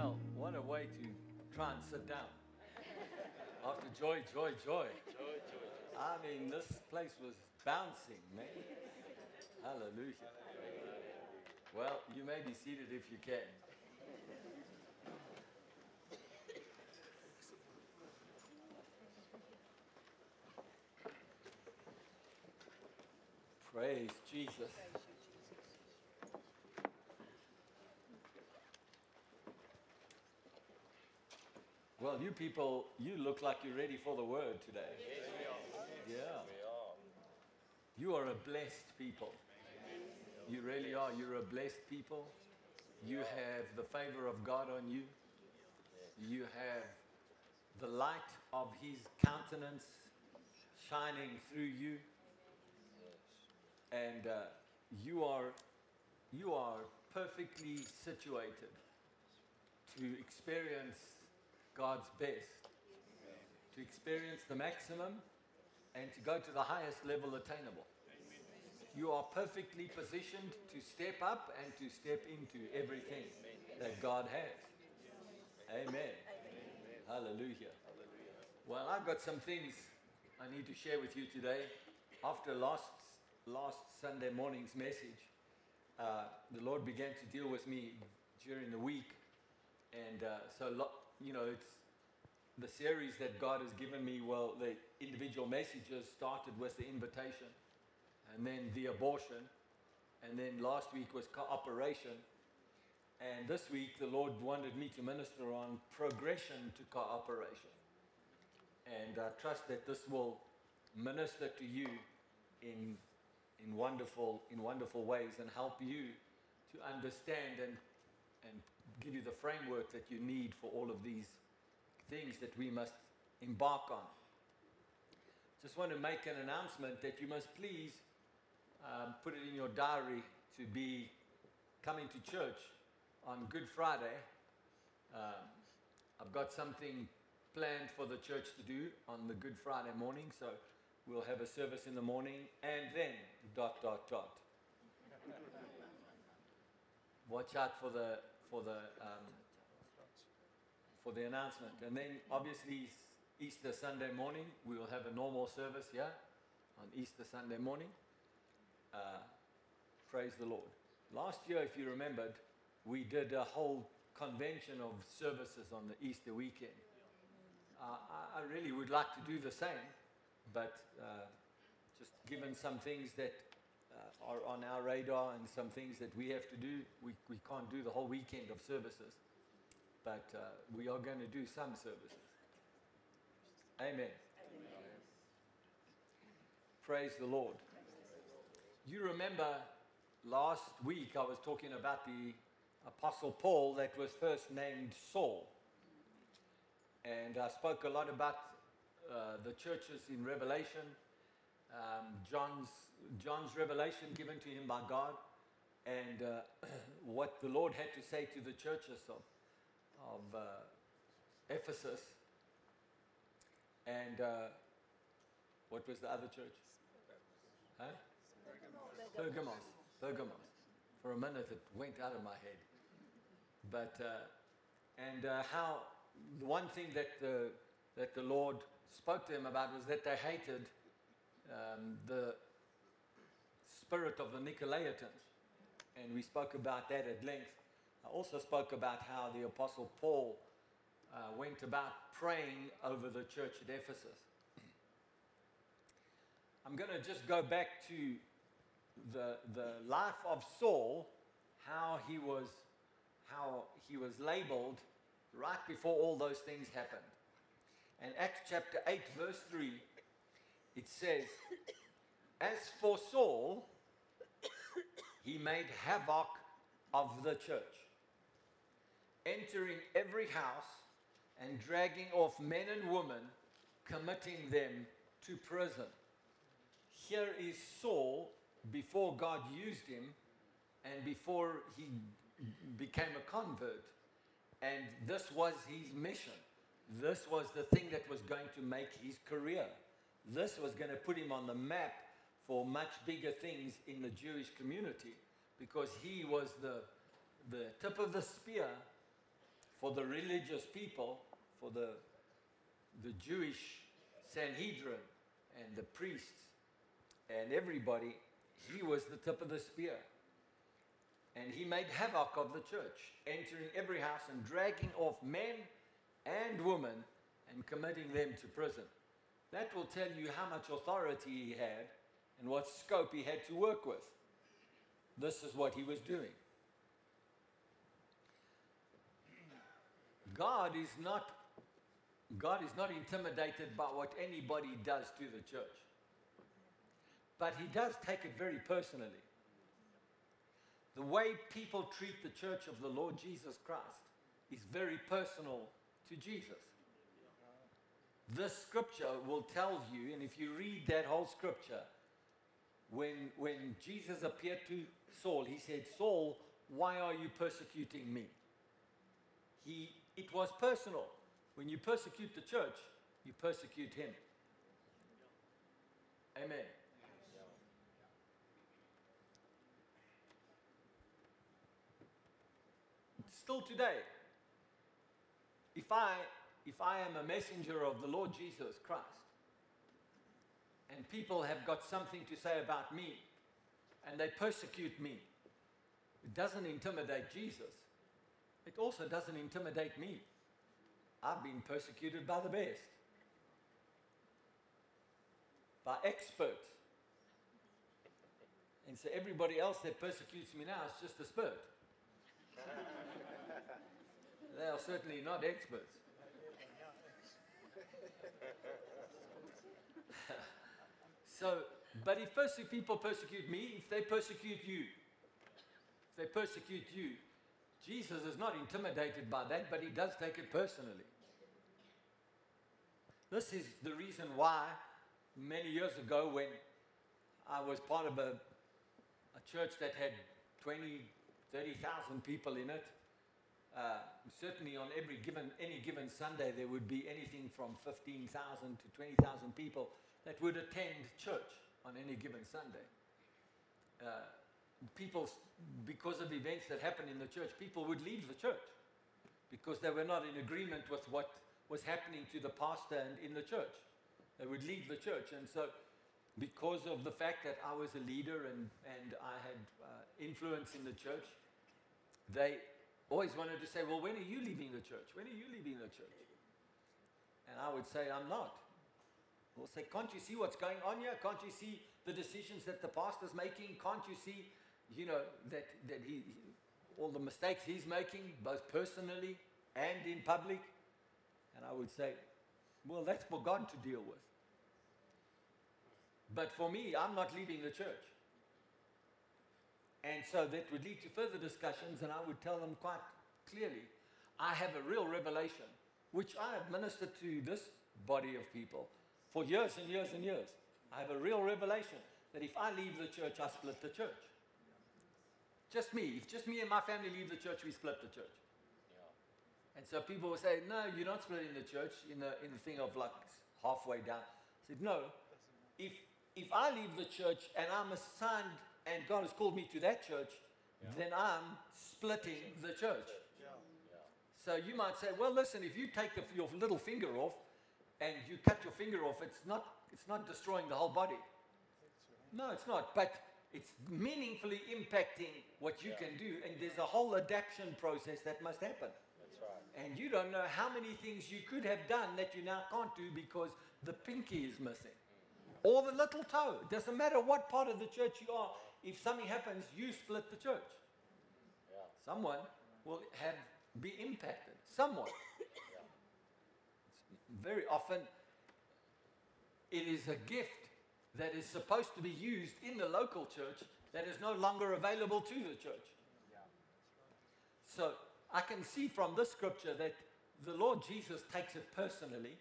Well, what a way to try and sit down. After joy. I mean, this place was bouncing, man. Hallelujah. Well, you may be seated if you can. Praise Jesus. Well, you people, you look like you're ready for the word today. Yes, we are. Yeah. We are. You are a blessed people. Amen. You really are. You're a blessed people. You have the favor of God on you. You have the light of His countenance shining through you. And you are perfectly situated to experience God's best, to experience the maximum and to go to the highest level attainable. Amen. You are perfectly positioned to step up and to step into everything that God has. Amen. Amen. Hallelujah. Well, I've got some things I need to share with you today. After last Sunday morning's message, the Lord began to deal with me during the week, and you know, it's the series that God has given me. Well, the individual messages started with the invitation, and then the abortion, and then last week was cooperation, and this week the Lord wanted me to minister on progression to cooperation. And I trust that this will minister to you in wonderful ways and help you to understand and give you the framework that you need for all of these things that we must embark on. Just want to make an announcement that you must please put it in your diary to be coming to church on Good Friday. I've got something planned for the church to do on the Good Friday morning, so we'll have a service in the morning and then ... Watch out for the announcement. And then obviously Easter Sunday morning, we will have a normal service here on Easter Sunday morning. Praise the Lord. Last year, if you remembered, we did a whole convention of services on the Easter weekend. I really would like to do the same, but just given some things that are on our radar and some things that we have to do, we can't do the whole weekend of services, but we are going to do some services. Amen. Amen. Praise the Lord. You remember last week I was talking about the Apostle Paul that was first named Saul, and I spoke a lot about the churches in Revelation, John's revelation given to him by God, and what the Lord had to say to the churches of Ephesus, and what was the other church? Huh? Pergamos. For a minute it went out of my head, but how the one thing that the Lord spoke to him about was that they hated the spirit of the Nicolaitans, and we spoke about that at length. I also spoke about how the Apostle Paul went about praying over the church at Ephesus. I'm going to just go back to the life of Saul, how he was labeled right before all those things happened. And Acts chapter 8 verse 3, it says, "As for Saul, he made havoc of the church, entering every house and dragging off men and women, committing them to prison." Here is Saul before God used him and before he became a convert, and this was his mission. This was the thing that was going to make his career. This was going to put him on the map for much bigger things in the Jewish community, because he was the tip of the spear for the religious people, for the Jewish Sanhedrin and the priests and everybody, he was the tip of the spear. And he made havoc of the church, entering every house and dragging off men and women and committing them to prison. That will tell you how much authority he had and what scope he had to work with. This is what he was doing. God is not intimidated by what anybody does to the church. But he does take it very personally. The way people treat the church of the Lord Jesus Christ is very personal to Jesus. This scripture will tell you, and if you read that whole scripture, when Jesus appeared to Saul, he said, "Saul, why are you persecuting me?" It was personal. When you persecute the church, you persecute him. Amen. Still today, if I am a messenger of the Lord Jesus Christ, and people have got something to say about me, and they persecute me, it doesn't intimidate Jesus. It also doesn't intimidate me. I've been persecuted by the best, by experts. And so everybody else that persecutes me now is just a spurt. They are certainly not experts. So, but if people persecute me, if they persecute you, Jesus is not intimidated by that, but he does take it personally. This is the reason why many years ago, when I was part of a church that had 30,000 people in it, certainly on any given Sunday there would be anything from 15,000 to 20,000 people that would attend church on any given Sunday. People, because of events that happened in the church, people would leave the church because they were not in agreement with what was happening to the pastor and in the church. They would leave the church. And so because of the fact that I was a leader and I had influence in the church, they always wanted to say, "Well, when are you leaving the church? When are you leaving the church?" And I would say, "I'm not." We'll say, "Can't you see what's going on here? Can't you see the decisions that the pastor's making? Can't you see, that he all the mistakes he's making, both personally and in public?" And I would say, "Well, that's for God to deal with. But for me, I'm not leaving the church." And so that would lead to further discussions, and I would tell them quite clearly, I have a real revelation, which I have ministered to this body of people for years and years and years. I have a real revelation that if I leave the church, I split the church. Just me. If just me and my family leave the church, we split the church. Yeah. And so people will say, "No, you're not splitting the church in the thing of like halfway down." I said, "No, if I leave the church and I'm assigned and God has called me to that church, then I'm splitting the church." Yeah. Yeah. So you might say, "Well, listen, if you take your little finger off and you cut your finger off, it's not destroying the whole body." No, it's not. But it's meaningfully impacting what you can do, and there's a whole adaptation process that must happen. That's right. And you don't know how many things you could have done that you now can't do because the pinky is missing. Or the little toe. It doesn't matter what part of the church you are. If something happens, you split the church. Yeah. Someone will be impacted. Someone. Yeah. Very often, it is a gift that is supposed to be used in the local church that is no longer available to the church. Yeah. So I can see from this scripture that the Lord Jesus takes it personally,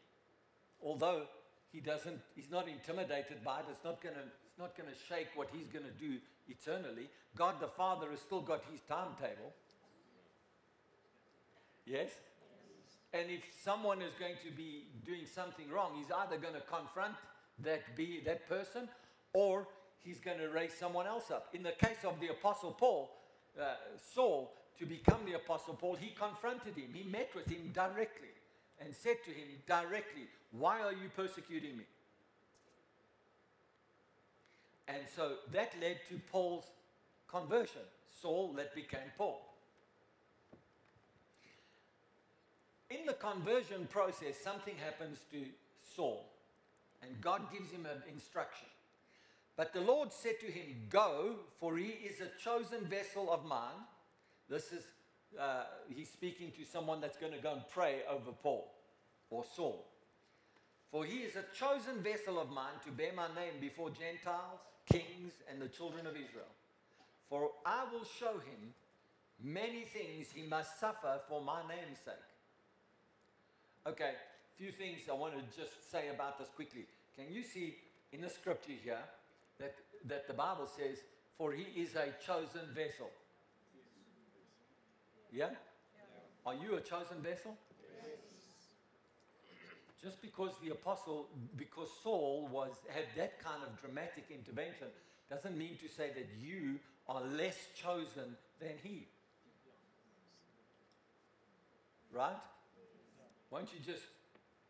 although he's not intimidated by it. It's not going to shake what he's going to do eternally. God the Father has still got his timetable. Yes? And if someone is going to be doing something wrong, he's either going to confront that person, or he's going to raise someone else up. In the case of the Apostle Paul, Saul, to become the Apostle Paul, he confronted him. He met with him directly and said to him directly, "Why are you persecuting me?" And so that led to Paul's conversion. Saul, that became Paul. In the conversion process, something happens to Saul, and God gives him an instruction. But the Lord said to him, "Go, for he is a chosen vessel of mine." This is, he's speaking to someone that's going to go and pray over Paul or Saul. "For he is a chosen vessel of mine to bear my name before Gentiles, kings, and the children of Israel. For I will show him many things he must suffer for my name's sake." Okay, a few things I want to just say about this quickly. Can you see in the scripture here that the Bible says, "For he is a chosen vessel"? Yeah? Are you a chosen vessel? Yes. Just because Saul had that kind of dramatic intervention, doesn't mean to say that you are less chosen than he. Right? Won't you just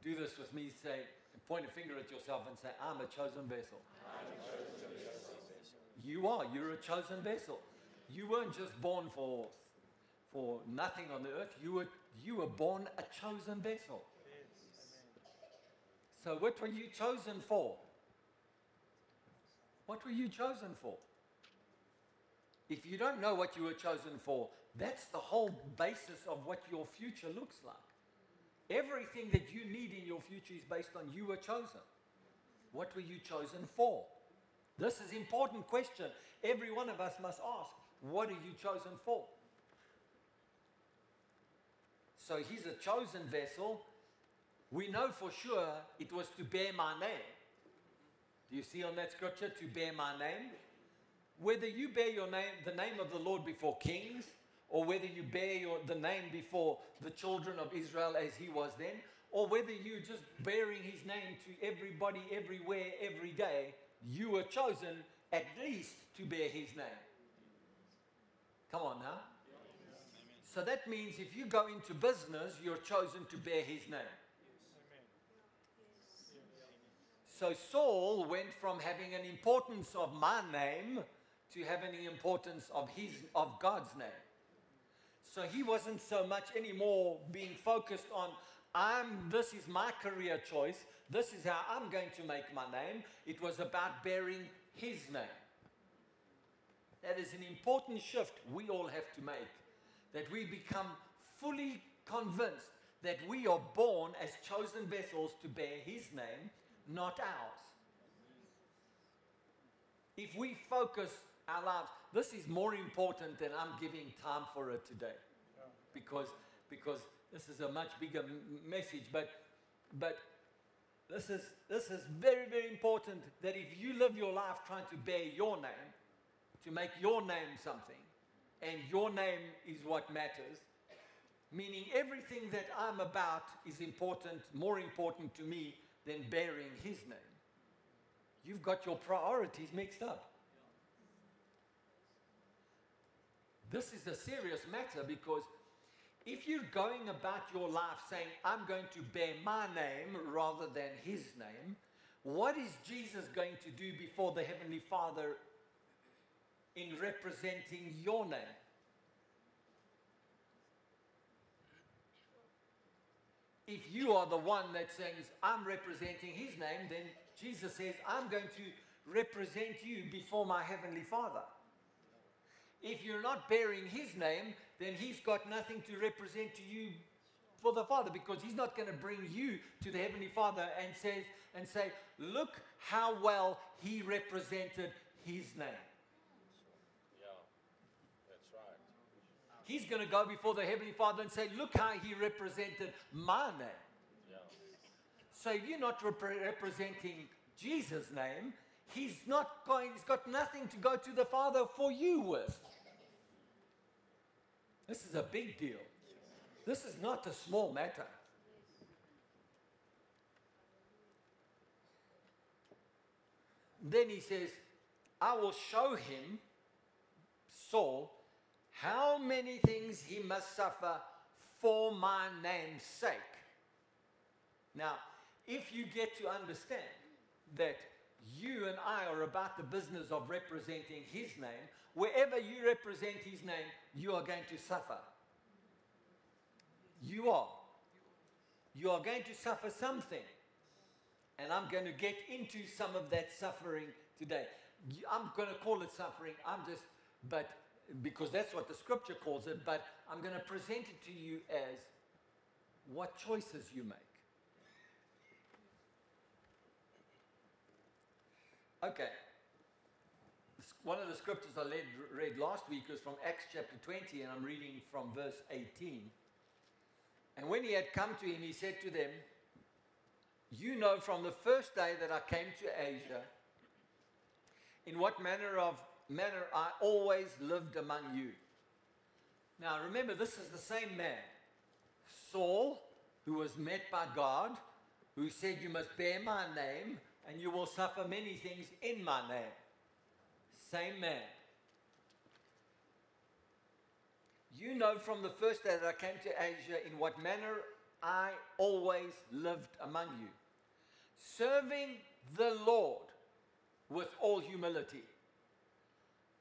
do this with me, say, point a finger at yourself and say, "I'm a chosen vessel." I'm a chosen vessel. You are. You're a chosen vessel. You weren't just born for nothing on the earth. You were born a chosen vessel. Yes. So what were you chosen for? What were you chosen for? If you don't know what you were chosen for, that's the whole basis of what your future looks like. Everything that you need in your future is based on you were chosen. What were you chosen for? This is an important question. Every one of us must ask, what are you chosen for? So he's a chosen vessel. We know for sure it was to bear my name. Do you see on that scripture, to bear my name? Whether you bear your name, the name of the Lord before kings, or whether you bear the name before the children of Israel as he was then, or whether you're just bearing his name to everybody, everywhere, every day, you were chosen at least to bear his name. Come on now. Yes. So that means if you go into business, you're chosen to bear his name. Yes. So Saul went from having an importance of my name to having an importance of God's name. So he wasn't so much anymore being focused on, this is my career choice, this is how I'm going to make my name. It was about bearing his name. That is an important shift we all have to make, that we become fully convinced that we are born as chosen vessels to bear his name, not ours. If we focus our lives, this is more important than I'm giving time for it today, because this is a much bigger message, but this is very, very important, that if you live your life trying to bear your name, to make your name something, and your name is what matters, meaning everything that I'm about is important, more important to me than bearing his name. You've got your priorities mixed up. This is a serious matter, because if you're going about your life saying, "I'm going to bear my name rather than his name," what is Jesus going to do before the Heavenly Father in representing your name? If you are the one that says, "I'm representing his name," then Jesus says, "I'm going to represent you before my Heavenly Father." If you're not bearing his name, then he's got nothing to represent to you for the Father, because he's not going to bring you to the Heavenly Father and say, "Look how well he represented his name." Yeah, that's right. He's going to go before the Heavenly Father and say, "Look how he represented my name." Yeah. So if you're not representing Jesus' name, he's got nothing to go to the Father for you with. This is a big deal. This is not a small matter. Then he says, "I will show him," Saul, how many things he must suffer for my name's sake. Now, if you get to understand that you and I are about the business of representing his name, wherever you represent his name, you are going to suffer. You are. You are going to suffer something. And I'm going to get into some of that suffering today. I'm going to call it suffering. Because that's what the scripture calls it, but I'm going to present it to you as what choices you make. Okay. One of the scriptures I read last week was from Acts chapter 20, and I'm reading from verse 18. And when he had come to him, he said to them, "You know from the first day that I came to Asia, in what manner I always lived among you." Now remember, this is the same man, Saul, who was met by God, who said, "You must bear my name, and you will suffer many things in my name." Same man. "You know from the first day that I came to Asia in what manner I always lived among you, serving the Lord with all humility."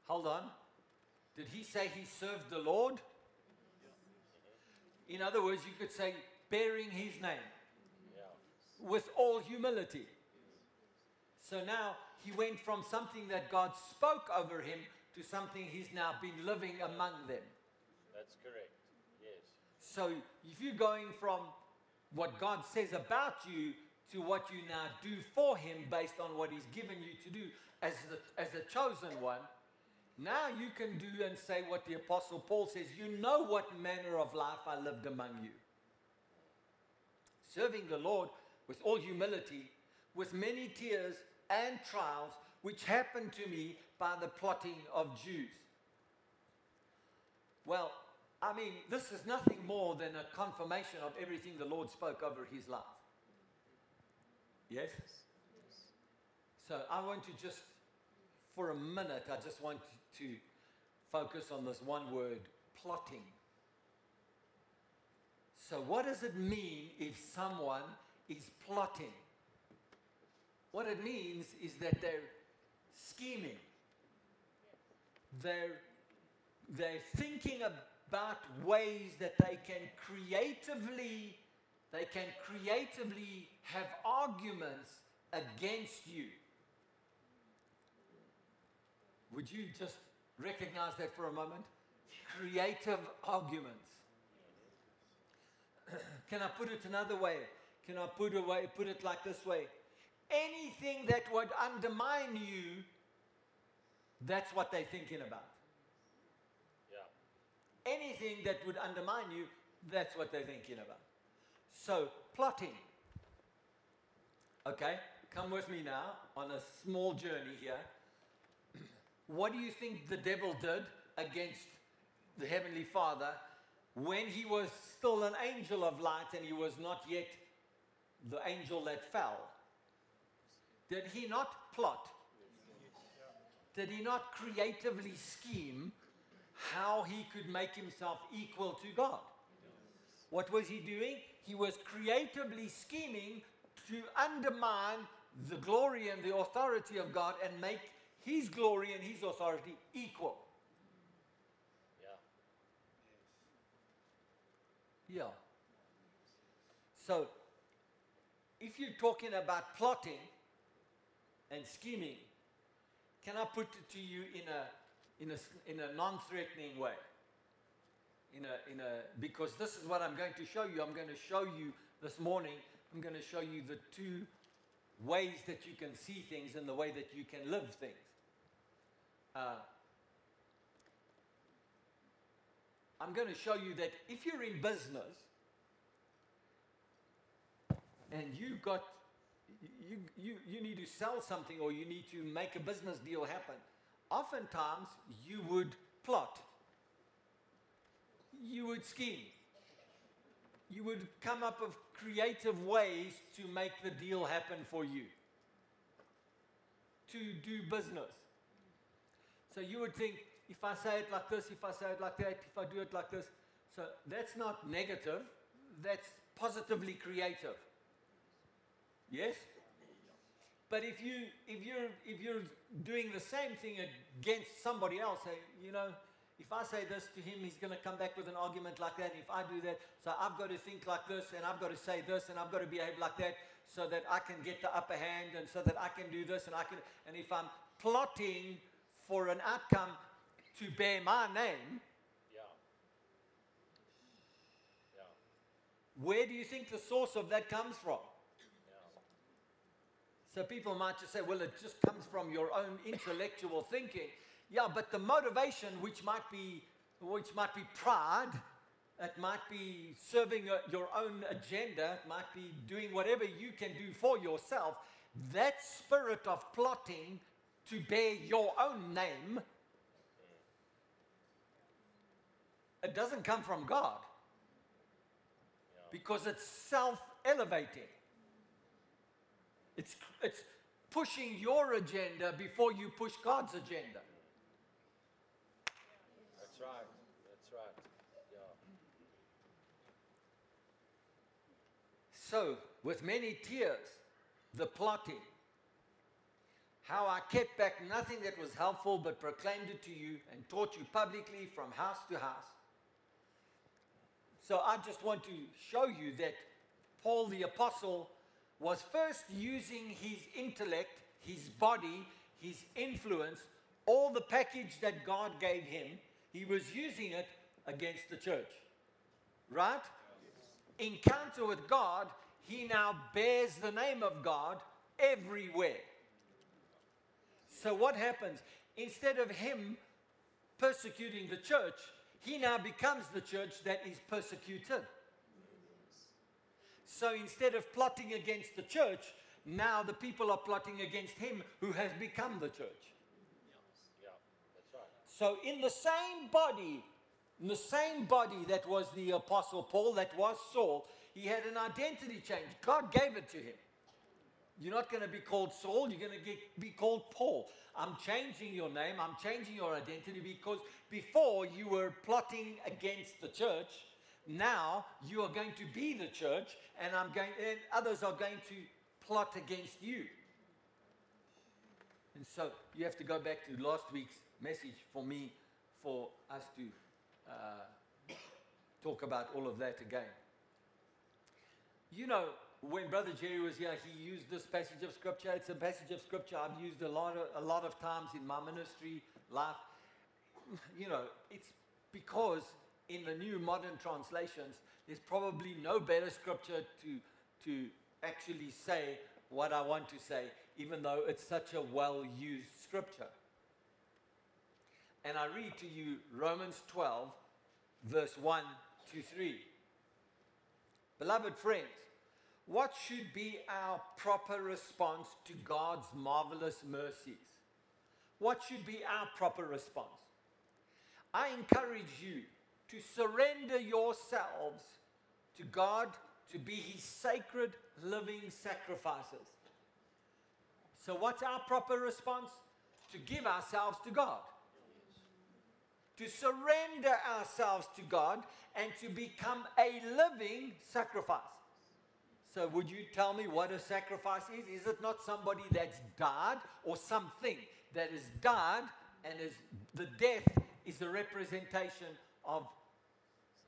Hold on. Did he say he served the Lord? In other words, you could say bearing his name with all humility. So now he went from something that God spoke over him to something he's now been living among them. That's correct, yes. So if you're going from what God says about you to what you now do for him based on what he's given you to do as a chosen one, now you can do and say what the Apostle Paul says, "You know what manner of life I lived among you, serving the Lord with all humility, with many tears and trials, which happened to me by the plotting of Jews." Well, I mean, this is nothing more than a confirmation of everything the Lord spoke over his life. Yes? So I want to just, for a minute, I just want to focus on this one word, plotting. So what does it mean if someone is plotting? What it means is that they're scheming. They're thinking about ways that they can creatively have arguments against you. Would you just recognize that for a moment? Creative arguments. Can I put it another way? Can I put it like this way? Anything that would undermine you, that's what they're thinking about. Anything that would undermine you, that's what they're thinking about. So, plotting. Okay, come with me now on a small journey here. What do you think the devil did against the Heavenly Father when he was still an angel of light and he was not yet the angel that fell? Did he not plot? Did he not creatively scheme how he could make himself equal to God? What was he doing? He was creatively scheming to undermine the glory and the authority of God and make his glory and his authority equal. Yeah. So, if you're talking about plotting and scheming, can I put it to you in a non-threatening way? Because this is what I'm going to show you. I'm going to show you this morning. I'm going to show you the two ways that you can see things and the way that you can live things. I'm going to show you that if you're in business and you need to sell something or you need to make a business deal happen, oftentimes, you would plot, you would scheme, you would come up with creative ways to make the deal happen for you, to do business. So you would think, if I say it like this, if I say it like that, if I do it like this. So that's not negative, that's positively creative. Yes? But if you're doing the same thing against somebody else, say, you know, if I say this to him, he's going to come back with an argument like that. If I do that, so I've got to think like this, and I've got to say this, and I've got to behave like that, so that I can get the upper hand, and so that I can do this, and I can. And if I'm plotting for an outcome to bear my name, yeah. Where do you think the source of that comes from? Yeah. So people might just say, well, it just comes from your own intellectual thinking. Yeah, but the motivation, which might be pride, it might be serving your own agenda, it might be doing whatever you can do for yourself, that spirit of plotting to bear your own name, it doesn't come from God, because it's self-elevating. It's pushing your agenda before you push God's agenda. That's right. That's right. Yeah. So, with many tears, the plotting. How I kept back nothing that was helpful, but proclaimed it to you and taught you publicly from house to house. So I just want to show you that Paul the Apostle was first using his intellect, his body, his influence, all the package that God gave him. He was using it against the church, right? Yes. Encounter with God, he now bears the name of God everywhere. So what happens? Instead of him persecuting the church, he now becomes the church that is persecuted. So instead of plotting against the church, now the people are plotting against him who has become the church. So in the same body that was the Apostle Paul, that was Saul, he had an identity change. God gave it to him. You're not going to be called Saul, you're going to be called Paul. I'm changing your name, I'm changing your identity, because before you were plotting against the church, now you are going to be the church, and others are going to plot against you. And so you have to go back to last week's message for us to talk about all of that again. You know, when Brother Jerry was here, he used this passage of Scripture. It's a passage of Scripture I've used a lot of times in my ministry life. You know, it's because in the new modern translations, there's probably no better Scripture to actually say what I want to say, even though it's such a well-used Scripture. And I read to you Romans 12, verse 1-3. Beloved friends, what should be our proper response to God's marvelous mercies? What should be our proper response? I encourage you to surrender yourselves to God, to be His sacred living sacrifices. So what's our proper response? To give ourselves to God. To surrender ourselves to God and to become a living sacrifice. So would you tell me what a sacrifice is? Is it not somebody that's died, or something that is died, and is the death is a representation of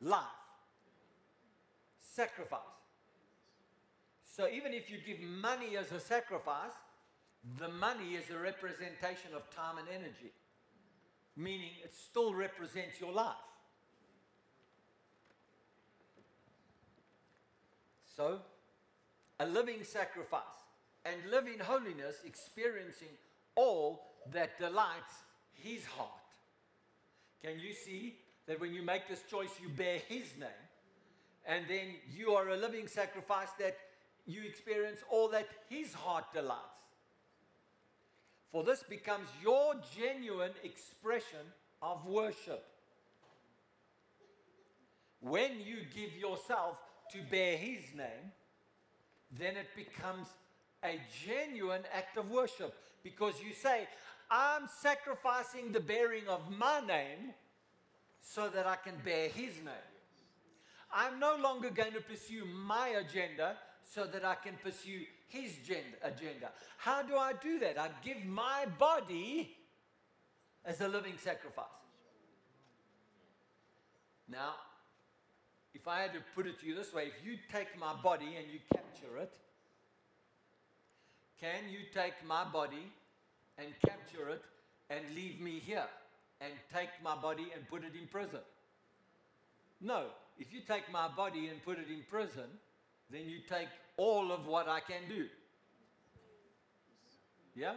life? Sacrifice. So even if you give money as a sacrifice, the money is a representation of time and energy. Meaning it still represents your life. So, a living sacrifice, and live in holiness, experiencing all that delights His heart. Can you see that when you make this choice, you bear His name, and then you are a living sacrifice that you experience all that His heart delights? For this becomes your genuine expression of worship. When you give yourself to bear His name, then it becomes a genuine act of worship, because you say, I'm sacrificing the bearing of my name so that I can bear his name. I'm no longer going to pursue my agenda so that I can pursue his agenda. How do I do that? I give my body as a living sacrifice. Now, if I had to put it to you this way, if you take my body and you capture it, can you take my body and capture it and leave me here and take my body and put it in prison? No. If you take my body and put it in prison, then you take all of what I can do. Yeah?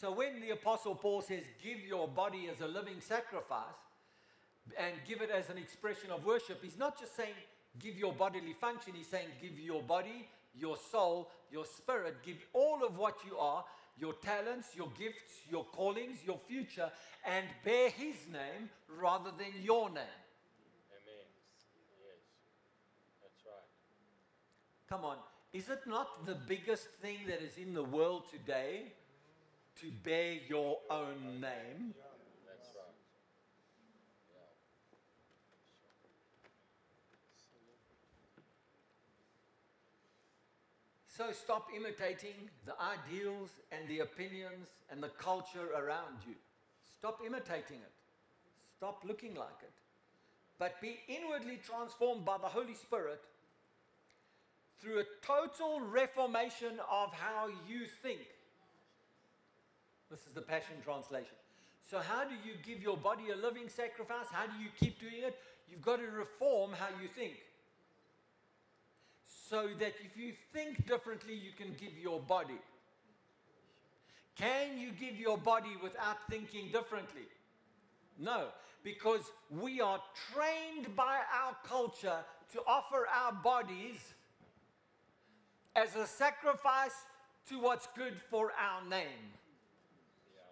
So when the Apostle Paul says, give your body as a living sacrifice and give it as an expression of worship, he's not just saying give your bodily function. He's saying give your body, your soul, your spirit, give all of what you are, your talents, your gifts, your callings, your future, and bear his name rather than your name. Amen. Yes, that's right. Come on. Is it not the biggest thing that is in the world today to bear your own name? That's right. So stop imitating the ideals and the opinions and the culture around you. Stop imitating it. Stop looking like it. But be inwardly transformed by the Holy Spirit through a total reformation of how you think. This is the Passion Translation. So how do you give your body a living sacrifice? How do you keep doing it? You've got to reform how you think, so that if you think differently, you can give your body. Can you give your body without thinking differently? No, because we are trained by our culture to offer our bodies as a sacrifice to what's good for our name. Yeah.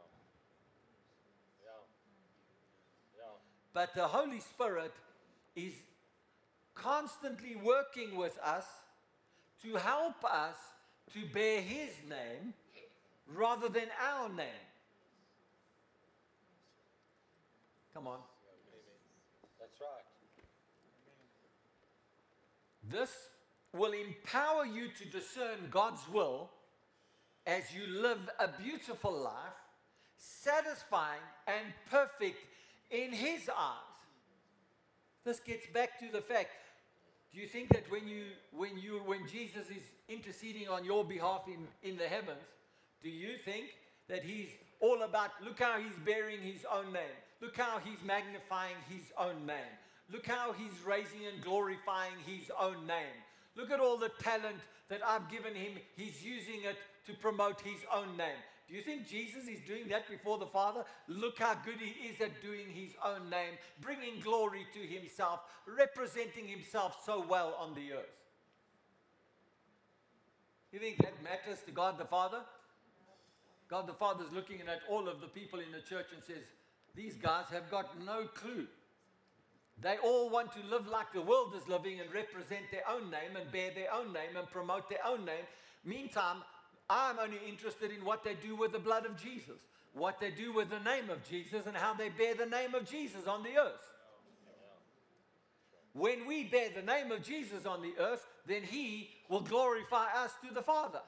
Yeah. Yeah. But the Holy Spirit is constantly working with us to help us to bear his name rather than our name. Come on. That's right. This will empower you to discern God's will as you live a beautiful life, satisfying and perfect in his eyes. This gets back to the fact, do you think that when Jesus is interceding on your behalf in the heavens, do you think that he's all about, look how he's bearing his own name. Look how he's magnifying his own name. Look how he's raising and glorifying his own name. Look at all the talent that I've given him. He's using it to promote his own name. Do you think Jesus is doing that before the Father? Look how good he is at doing his own name, bringing glory to himself, representing himself so well on the earth. You think that matters to God the Father? God the Father is looking at all of the people in the church and says, these guys have got no clue. They all want to live like the world is living and represent their own name and bear their own name and promote their own name. Meantime, I'm only interested in what they do with the blood of Jesus, what they do with the name of Jesus, and how they bear the name of Jesus on the earth. When we bear the name of Jesus on the earth, then he will glorify us to the Father.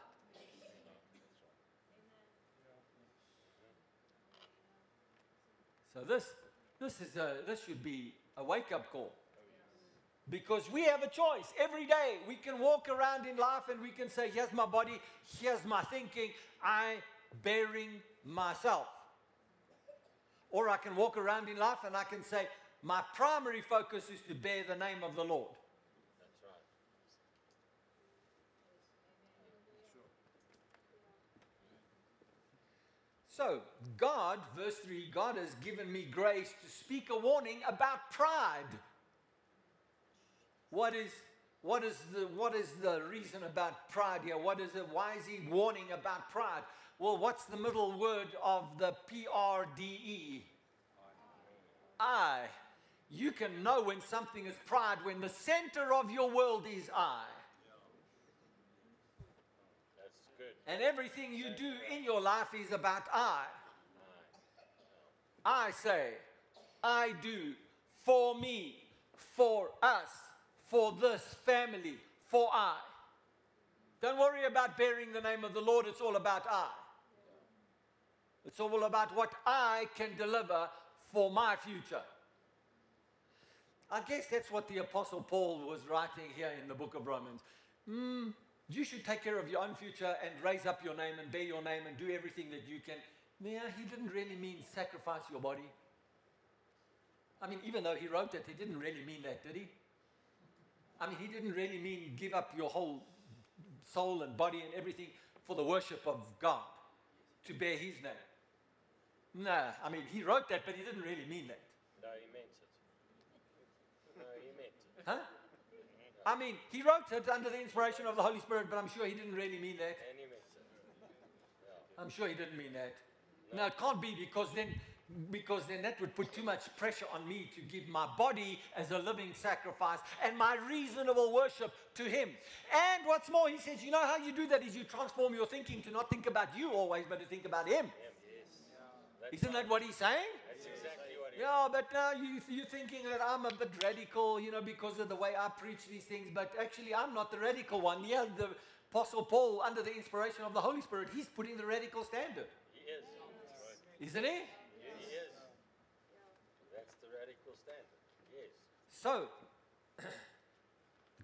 So this should be a wake-up call. Because we have a choice every day. We can walk around in life and we can say, here's my body, here's my thinking, I bearing myself. Or I can walk around in life and I can say, my primary focus is to bear the name of the Lord. That's right. So, God, verse 3, God has given me grace to speak a warning about pride. What is the reason about pride here? Why is he warning about pride? Well, what's the middle word of the PRDE? I. You can know when something is pride when the center of your world is I. That's good. And everything you do in your life is about I. I say, I do, for me, for us, for this family, for I. Don't worry about bearing the name of the Lord. It's all about I. It's all about what I can deliver for my future. I guess that's what the Apostle Paul was writing here in the book of Romans. You should take care of your own future and raise up your name and bear your name and do everything that you can. Yeah, he didn't really mean sacrifice your body. I mean, even though he wrote it, he didn't really mean that, did he? I mean, he didn't really mean give up your whole soul and body and everything for the worship of God, to bear his name. No, I mean, he wrote that, but he didn't really mean that. No, he meant it. No, he meant it. Huh? I mean, he wrote it under the inspiration of the Holy Spirit, but I'm sure he didn't really mean that. And he meant it. I'm sure he didn't mean that. No, it can't be, because then that would put too much pressure on me to give my body as a living sacrifice and my reasonable worship to him. And what's more, he says, you know how you do that is you transform your thinking to not think about you always, but to think about him. Yes. Isn't that what he's saying? That's exactly what he Yeah, but now you're thinking that I'm a bit radical, you know, because of the way I preach these things, but actually I'm not the radical one. Yeah, the Apostle Paul, under the inspiration of the Holy Spirit, he's putting the radical standard. He is. Isn't he? Yes, he is. That's the radical standard. Yes. So,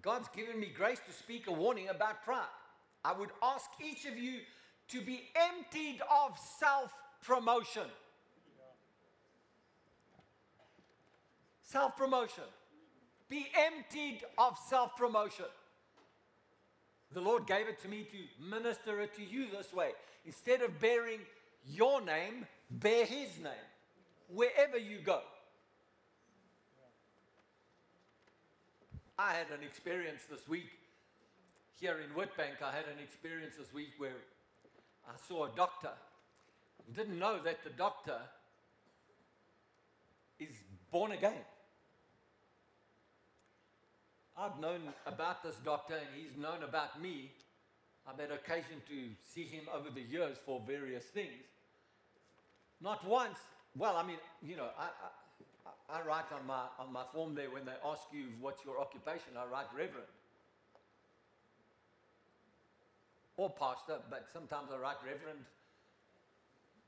God's given me grace to speak a warning about pride. I would ask each of you to be emptied of self-promotion. Self-promotion. Be emptied of self-promotion. The Lord gave it to me to minister it to you this way. Instead of bearing your name, bear his name wherever you go. I had an experience this week here in Witbank. I had an experience this week where I saw a doctor. Didn't know that the doctor is born again. I've known about this doctor and he's known about me. I've had occasion to see him over the years for various things. Not once, well, I mean, you know, I write on my form there when they ask you what's your occupation, I write reverend. Or pastor, but sometimes I write reverend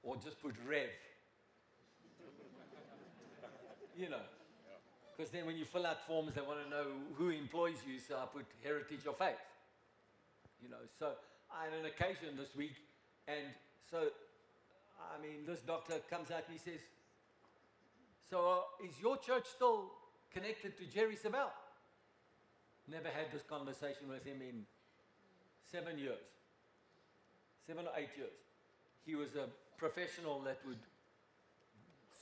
or just put rev. You know, because then when you fill out forms, they want to know who employs you, so I put Heritage of Faith. You know, so I had an occasion this week, and so, I mean, this doctor comes out and he says, so is your church still connected to Jerry Savelle? Never had this conversation with him in 7 or 8 years. He was a professional that would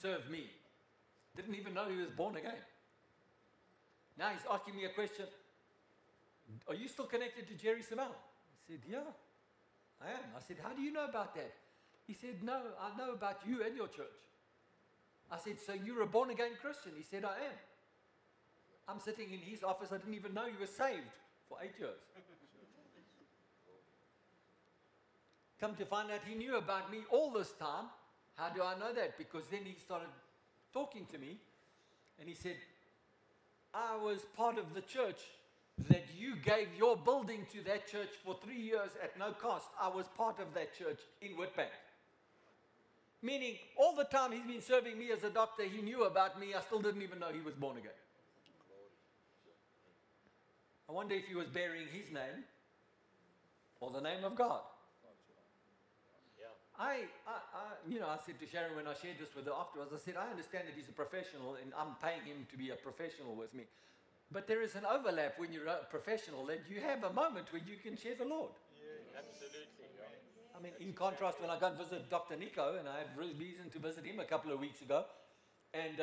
serve me. Didn't even know he was born again. Now he's asking me a question, are you still connected to Jerry Savelle? I said, yeah, I am. I said, how do you know about that? He said, no, I know about you and your church. I said, so you're a born-again Christian? He said, I am. I'm sitting in his office. I didn't even know you were saved for 8 years. Come to find out he knew about me all this time. How do I know that? Because then he started talking to me, and he said, I was part of the church that you gave your building to that church for 3 years at no cost. I was part of that church in Witbank. Meaning, all the time he's been serving me as a doctor, he knew about me. I still didn't even know he was born again. I wonder if he was bearing his name or the name of God. Yeah. I said to Sharon when I shared this with her afterwards, I said, I understand that he's a professional and I'm paying him to be a professional with me. But there is an overlap when you're a professional that you have a moment where you can share the Lord. Yes. Absolutely. I mean, in contrast, when I go and visit Dr. Nico, and I had reason to visit him a couple of weeks ago, and,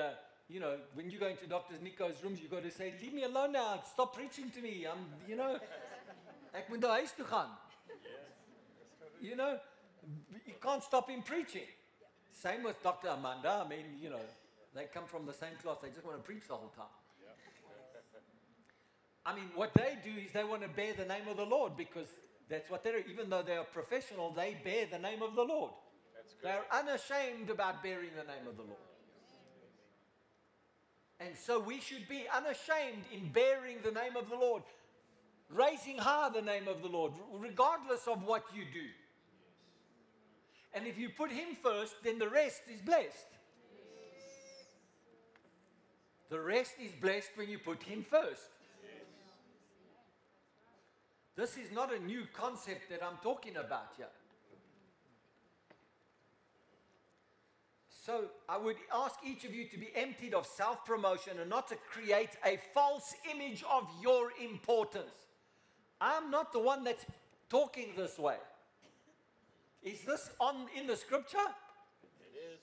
you know, when you go into Dr. Nico's rooms, you've got to say, leave me alone now, stop preaching to me, I'm, you know, ek moet huis toe gaan. You know, you can't stop him preaching. Same with Dr. Amanda. I mean, you know, they come from the same cloth, they just want to preach the whole time. I mean, what they do is they want to bear the name of the Lord because That's what they do. Even though they are professional, they bear the name of the Lord. They are unashamed about bearing the name of the Lord. And so we should be unashamed in bearing the name of the Lord, raising high the name of the Lord, regardless of what you do. And if you put him first, then the rest is blessed. Yes. The rest is blessed when you put him first. Yes. This is not a new concept that I'm talking about here. So I would ask each of you to be emptied of self-promotion and not to create a false image of your importance. I'm not the one that's talking this way. Is this in the scripture? It is.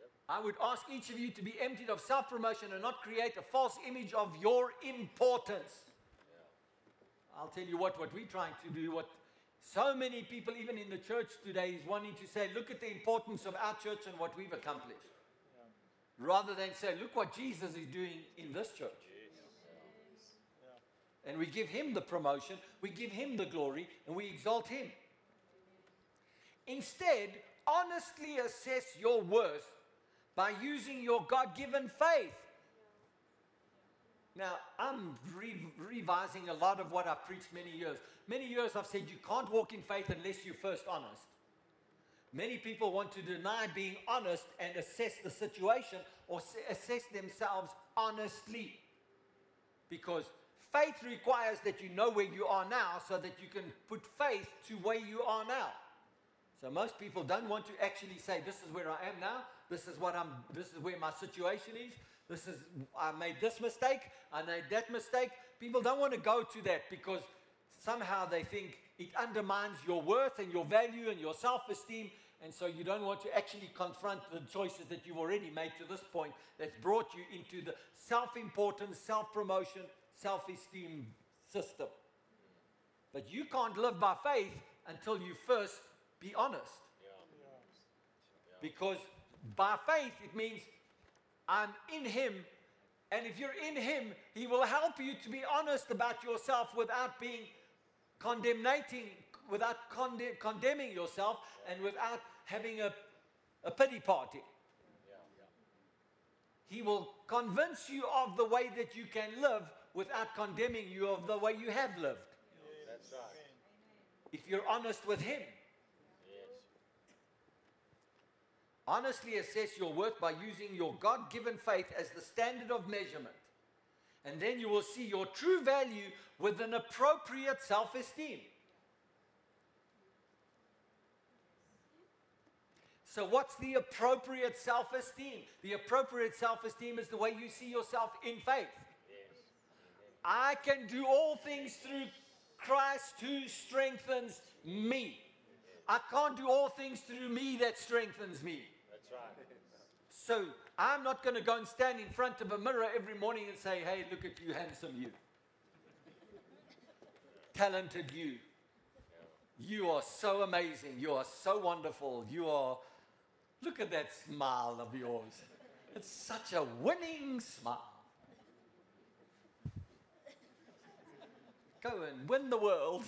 Yep. I would ask each of you to be emptied of self-promotion and not create a false image of your importance. Yeah. I'll tell you what we're trying to do, what so many people, even in the church today, is wanting to say, look at the importance of our church and what we've accomplished. Yeah. Rather than say, look what Jesus is doing in this church. And we give him the promotion, we give him the glory, and we exalt him. Instead, honestly assess your worth by using your God-given faith. Now, I'm revising a lot of what I've preached many years. Many years I've said you can't walk in faith unless you're first honest. Many people want to deny being honest and assess the situation or assess themselves honestly. Because faith requires that you know where you are now so that you can put faith to where you are now. So most people don't want to actually say, this is where I am now, this is where my situation is, I made this mistake, I made that mistake. People don't want to go to that because somehow they think it undermines your worth and your value and your self-esteem, and so you don't want to actually confront the choices that you've already made to this point that's brought you into the self-importance, self-promotion, self-esteem system. But you can't live by faith until you first be honest. Yeah. Yeah. Because by faith it means I'm in him, and if you're in him, he will help you to be honest about yourself without being condemning yourself and without having a pity party. Yeah. Yeah. He will convince you of the way that you can live without condemning you of the way you have lived. Yes. That's right. If you're honest with him. Yes. Honestly assess your worth by using your God-given faith as the standard of measurement. And then you will see your true value with an appropriate self-esteem. So what's the appropriate self-esteem? The appropriate self-esteem is the way you see yourself in faith. I can do all things through Christ who strengthens me. I can't do all things through me that strengthens me. That's right. So I'm not going to go and stand in front of a mirror every morning and say, hey, look at you, handsome you. Talented you. You are so amazing. You are so wonderful. Look at that smile of yours. It's such a winning smile. Go and win the world.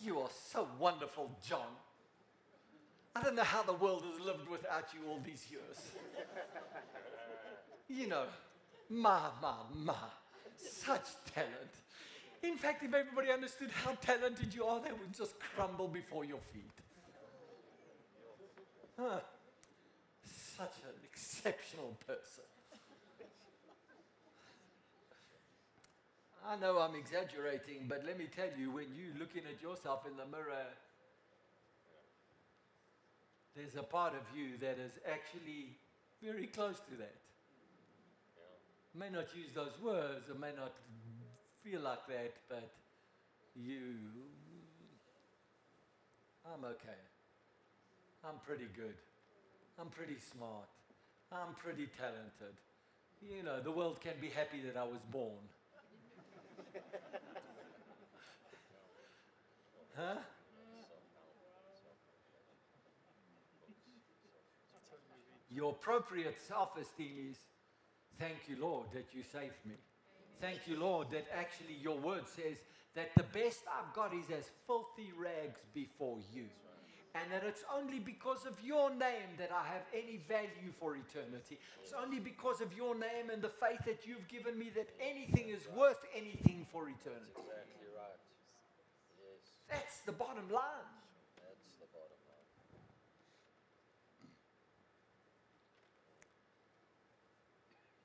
You are so wonderful, John. I don't know how the world has lived without you all these years. Such talent. In fact, if everybody understood how talented you are, they would just crumble before your feet. Such an exceptional person. I know I'm exaggerating, but let me tell you, when you're looking at yourself in the mirror, there's a part of you that is actually very close to that. You may not use those words, it may not feel like that, but I'm okay. I'm pretty good. I'm pretty smart. I'm pretty talented. The world can be happy that I was born. Huh? Your appropriate self-esteem is, thank you, Lord, that you saved me. Thank you, Lord, that actually your word says that the best I've got is as filthy rags before you. And that it's only because of your name that I have any value for eternity. It's only because of your name and the faith that you've given me that anything is worth anything for eternity. That's exactly right. Yes. That's the bottom line. That's the bottom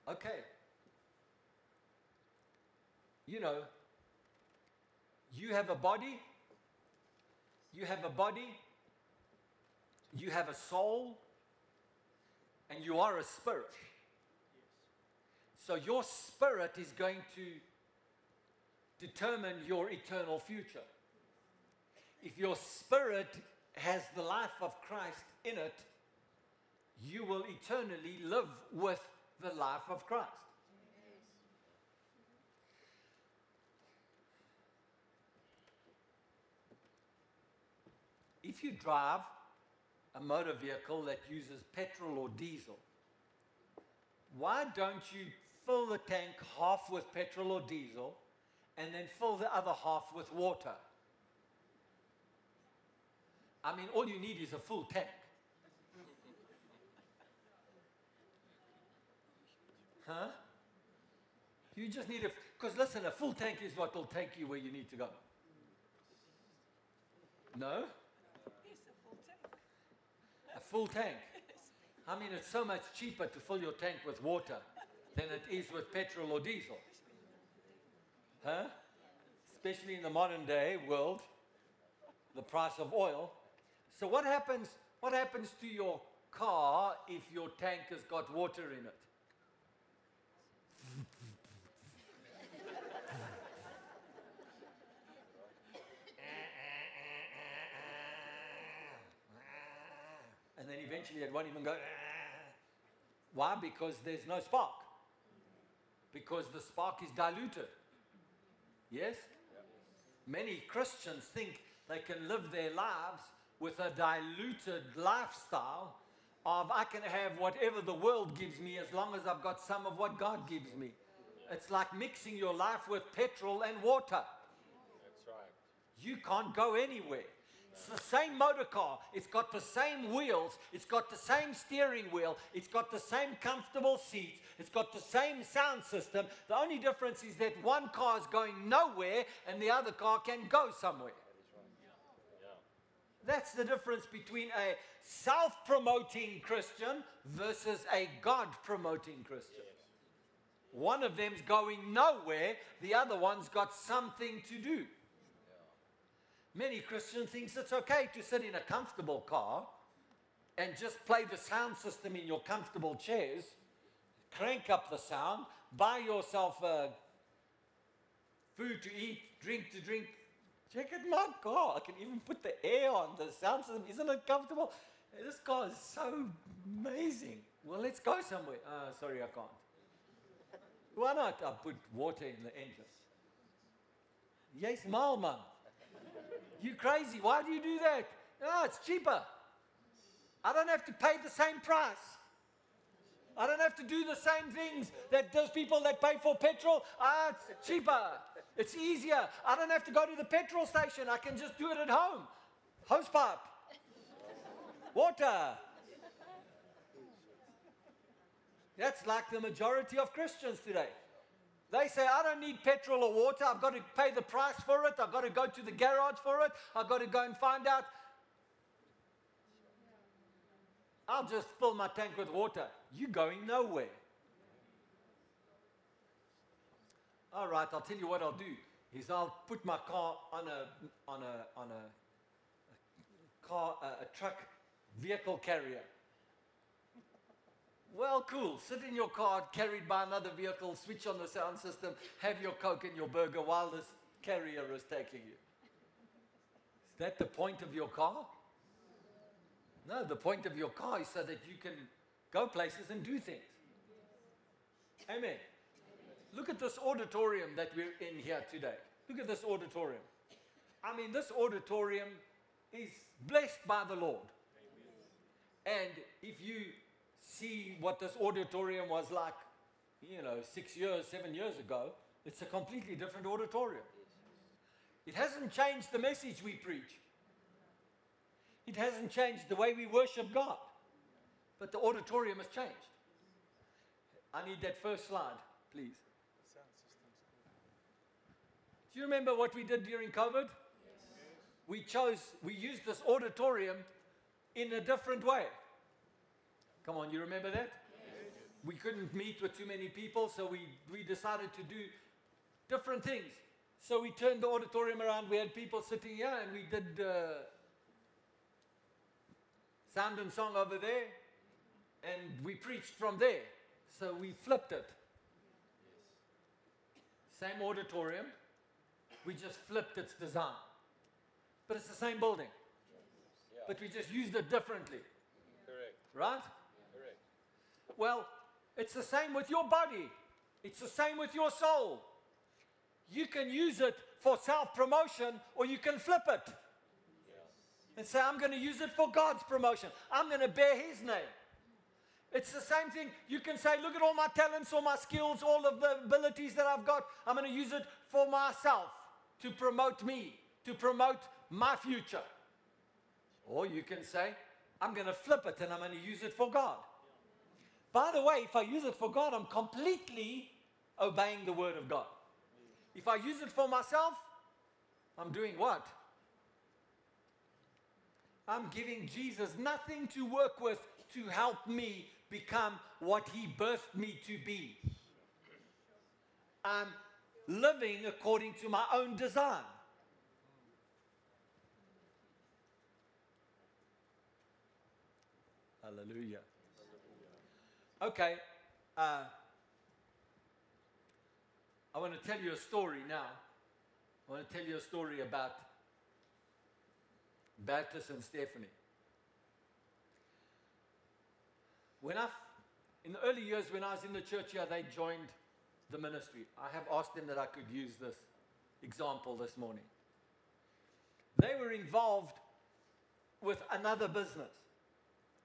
line. Okay. You know, you have a body. You have a body. You have a soul, and you are a spirit. So your spirit is going to determine your eternal future. If your spirit has the life of Christ in it, you will eternally live with the life of Christ. If you drive a motor vehicle that uses petrol or diesel, why don't you fill the tank half with petrol or diesel and then fill the other half with water? I mean, all you need is a full tank. Huh? You just need a... Because listen, a full tank is what will take you where you need to go. No? A full tank. I mean, it's so much cheaper to fill your tank with water than it is with petrol or diesel. Huh? Especially in the modern day world, the price of oil. So what happens to your car if your tank has got water in it? And then eventually it won't even go. Why? Because there's no spark. Because the spark is diluted. Yes? Many Christians think they can live their lives with a diluted lifestyle of I can have whatever the world gives me as long as I've got some of what God gives me. It's like mixing your life with petrol and water. That's right. You can't go anywhere. It's the same motor car. It's got the same wheels. It's got the same steering wheel. It's got the same comfortable seats. It's got the same sound system. The only difference is that one car is going nowhere and the other car can go somewhere. That's the difference between a self-promoting Christian versus a God-promoting Christian. One of them's going nowhere. The other one's got something to do. Many Christians think it's okay to sit in a comfortable car and just play the sound system in your comfortable chairs, crank up the sound, buy yourself food to eat, drink to drink. Check it, my car. I can even put the air on the sound system. Isn't it comfortable? This car is so amazing. Well, let's go somewhere. Sorry, I can't. Why not? I put water in the engine. Yes, mal, man. You crazy. Why do you do that? No, it's cheaper. I don't have to pay the same price. I don't have to do the same things that those people that pay for petrol. It's cheaper. It's easier. I don't have to go to the petrol station. I can just do it at home. Hose pipe. Water. That's like the majority of Christians today. They say, I don't need petrol or water. I've got to pay the price for it. I've got to go to the garage for it. I've got to go and find out. I'll just fill my tank with water. You're going nowhere. All right, I'll tell you what I'll do is I'll put my car on a truck vehicle carrier. Well, cool. Sit in your car, carried by another vehicle, switch on the sound system, have your Coke and your burger while this carrier is taking you. Is that the point of your car? No, the point of your car is so that you can go places and do things. Amen. Look at this auditorium that we're in here today. Look at this auditorium. I mean, this auditorium is blessed by the Lord. And if you see what this auditorium was like, 6 years, 7 years ago, it's a completely different auditorium. It hasn't changed the message we preach. It hasn't changed the way we worship God. But the auditorium has changed. I need that first slide, please. Do you remember what we did during COVID? Yes. We used this auditorium in a different way. Come on, you remember that? Yes. We couldn't meet with too many people, so we decided to do different things. So we turned the auditorium around. We had people sitting here, and we did sound and song over there, and we preached from there. So we flipped it. Same auditorium. We just flipped its design. But it's the same building. Yeah. But we just used it differently. Correct. Right? Yeah. Correct. Well, it's the same with your body. It's the same with your soul. You can use it for self-promotion, or you can flip it. Yes. And say, I'm going to use it for God's promotion. I'm going to bear His name. It's the same thing. You can say, look at all my talents, all my skills, all of the abilities that I've got. I'm going to use it for myself, to promote me, to promote my future. Or you can say, I'm going to flip it and I'm going to use it for God. By the way, if I use it for God, I'm completely obeying the Word of God. If I use it for myself, I'm doing what? I'm giving Jesus nothing to work with to help me become what He birthed me to be. I'm living according to my own design. Hallelujah. Okay. I want to tell you a story now. I want to tell you a story about Baptist and Stephanie. In the early years when I was in the church here, they joined the ministry. I have asked them that I could use this example this morning. They were involved with another business.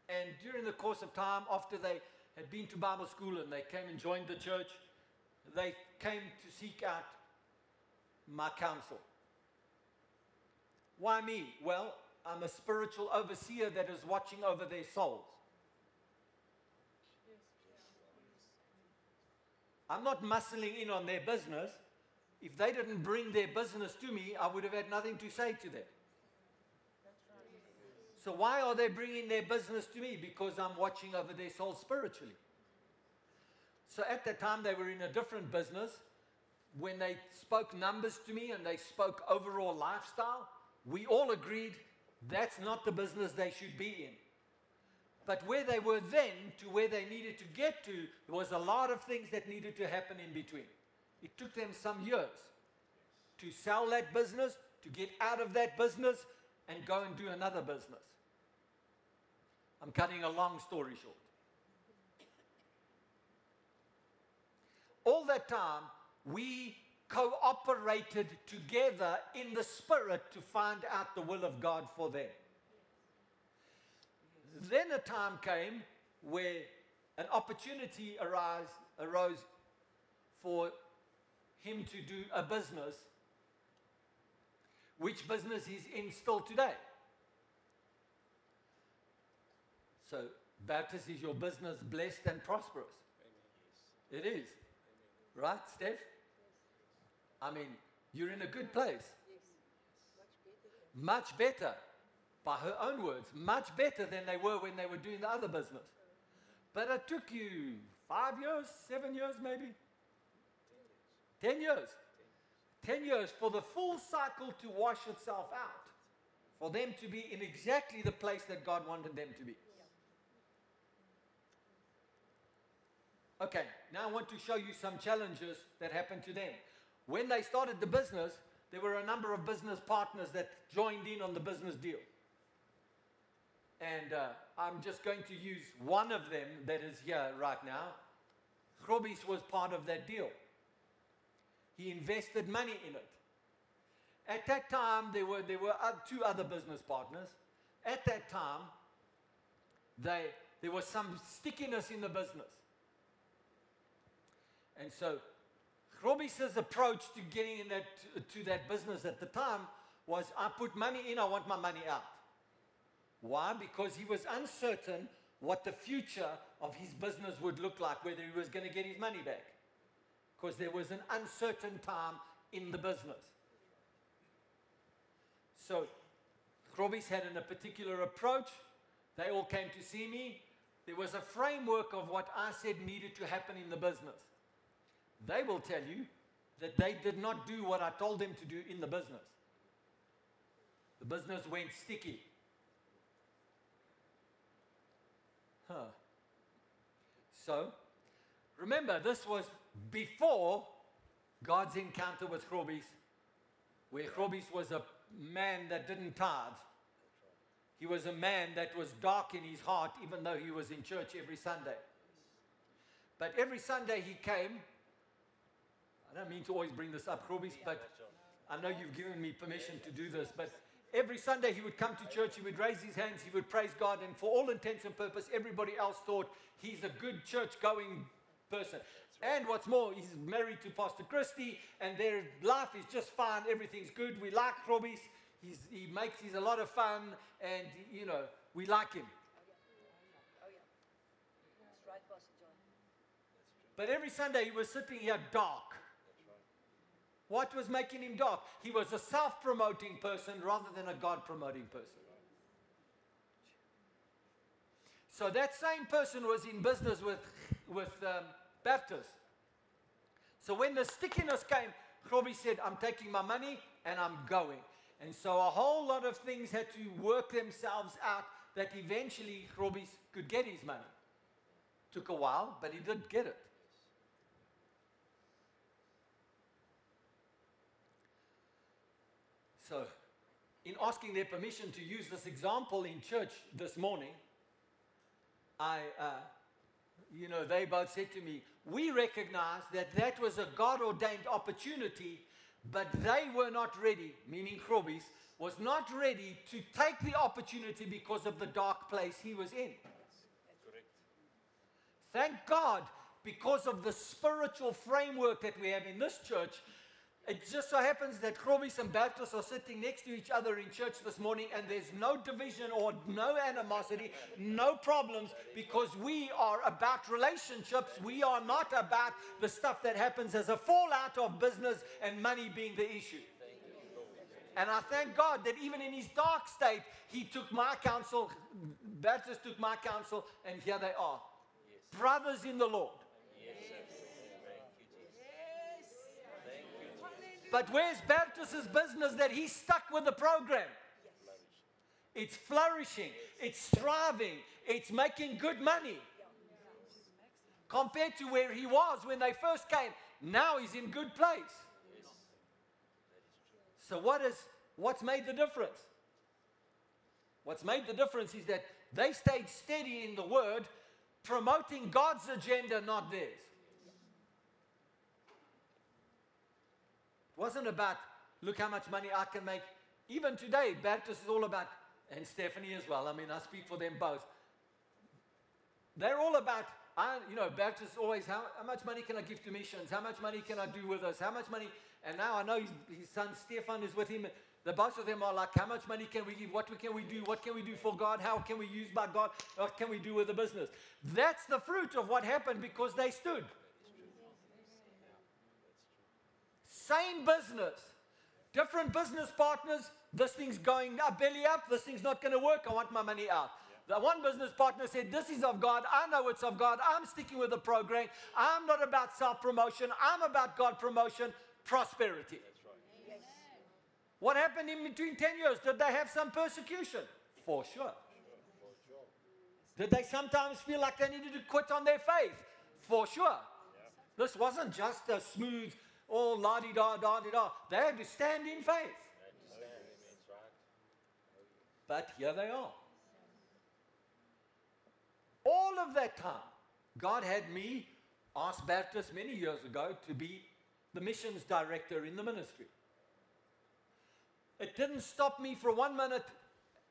And during the course of time, after they had been to Bible school and they came and joined the church, they came to seek out my counsel. Why me? Well, I'm a spiritual overseer that is watching over their souls. I'm not muscling in on their business. If they didn't bring their business to me, I would have had nothing to say to them. So why are they bringing their business to me? Because I'm watching over their souls spiritually. So at that time, they were in a different business. When they spoke numbers to me and they spoke overall lifestyle, we all agreed that's not the business they should be in. But where they were then to where they needed to get to, there was a lot of things that needed to happen in between. It took them some years to sell that business, to get out of that business, and go and do another business. I'm cutting a long story short. All that time, we cooperated together in the Spirit to find out the will of God for them. Then a time came where an opportunity arose for him to do a business, which business he's in still today. So, Baptist, is your business blessed and prosperous? It is. Right, Steph? I mean, you're in a good place. Much better. By her own words, much better than they were when they were doing the other business. But it took you 5 years, 7 years maybe? 10 years. 10 years for the full cycle to wash itself out, for them to be in exactly the place that God wanted them to be. Okay, now I want to show you some challenges that happened to them. When they started the business, there were a number of business partners that joined in on the business deal. And I'm just going to use one of them that is here right now. Corbis was part of that deal. He invested money in it. At that time, there were two other business partners. At that time, they There was some stickiness in the business. And so Corbis's approach to getting in that business at the time was, I put money in, I want my money out. Why? Because he was uncertain what the future of his business would look like, whether he was going to get his money back. Because there was an uncertain time in the business. So Corbis had a particular approach. They all came to see me. There was a framework of what I said needed to happen in the business. They will tell you that they did not do what I told them to do in the business. The business went sticky. So, remember, this was before God's encounter with Corbis, where Corbis was a man that didn't tithe. He was a man that was dark in his heart, even though he was in church every Sunday. But every Sunday he came. I don't mean to always bring this up, Corbis, but I know you've given me permission to do this, but every Sunday he would come to church, he would raise his hands, he would praise God, and for all intents and purposes, everybody else thought he's a good church-going person. And what's more, he's married to Pastor Christie, and their life is just fine, everything's good, we like Corbis, he's a lot of fun, and, you know, we like him. Oh yeah. That's right, Pastor John. But every Sunday he was sitting here dark. What was making him dark? He was a self-promoting person rather than a God-promoting person. So that same person was in business with Baptist. So when the stickiness came, Robbie said, I'm taking my money and I'm going. And so a whole lot of things had to work themselves out that eventually Robbie could get his money. Took a while, but he did get it. So, in asking their permission to use this example in church this morning, they both said to me, we recognize that was a God-ordained opportunity, but they were not ready, meaning Corbis, was not ready to take the opportunity because of the dark place he was in. Correct. Thank God, because of the spiritual framework that we have in this church, it just so happens that Corbis and Baptist are sitting next to each other in church this morning, and there's no division or no animosity, no problems, because we are about relationships. We are not about the stuff that happens as a fallout of business and money being the issue. And I thank God that even in his dark state, he took my counsel, Baptist took my counsel, and here they are. Brothers in the Lord. Yes. But where's Baptist's business that he's stuck with the program? Yes. It's flourishing. It's thriving. It's making good money. Compared to where he was when they first came, now he's in good place. Yes. So what's made the difference? What's made the difference is that they stayed steady in the Word, promoting God's agenda, not theirs. It wasn't about, look how much money I can make. Even today, Baptist is all about, and Stephanie as well. I mean, I speak for them both. They're all about, Baptist is always, how much money can I give to missions? How much money can I do with us? How much money? And now I know his son Stefan is with him. The both of them are like, how much money can we give? What can we do? What can we do for God? How can we use by God? What can we do with the business? That's the fruit of what happened because they stood. Same business, different business partners. This thing's going up, belly up. This thing's not going to work. I want my money out. Yeah. The one business partner said, this is of God. I know it's of God. I'm sticking with the program. I'm not about self-promotion. I'm about God promotion, prosperity. That's right. Yes. What happened in between 10 years? Did they have some persecution? For sure. Did they sometimes feel like they needed to quit on their faith? For sure. Yeah. This wasn't just a smooth... Oh, la-di-da, da-di-da. They had to stand in faith. But here they are. All of that time, God had me ask Baptist many years ago to be the missions director in the ministry. It didn't stop me for 1 minute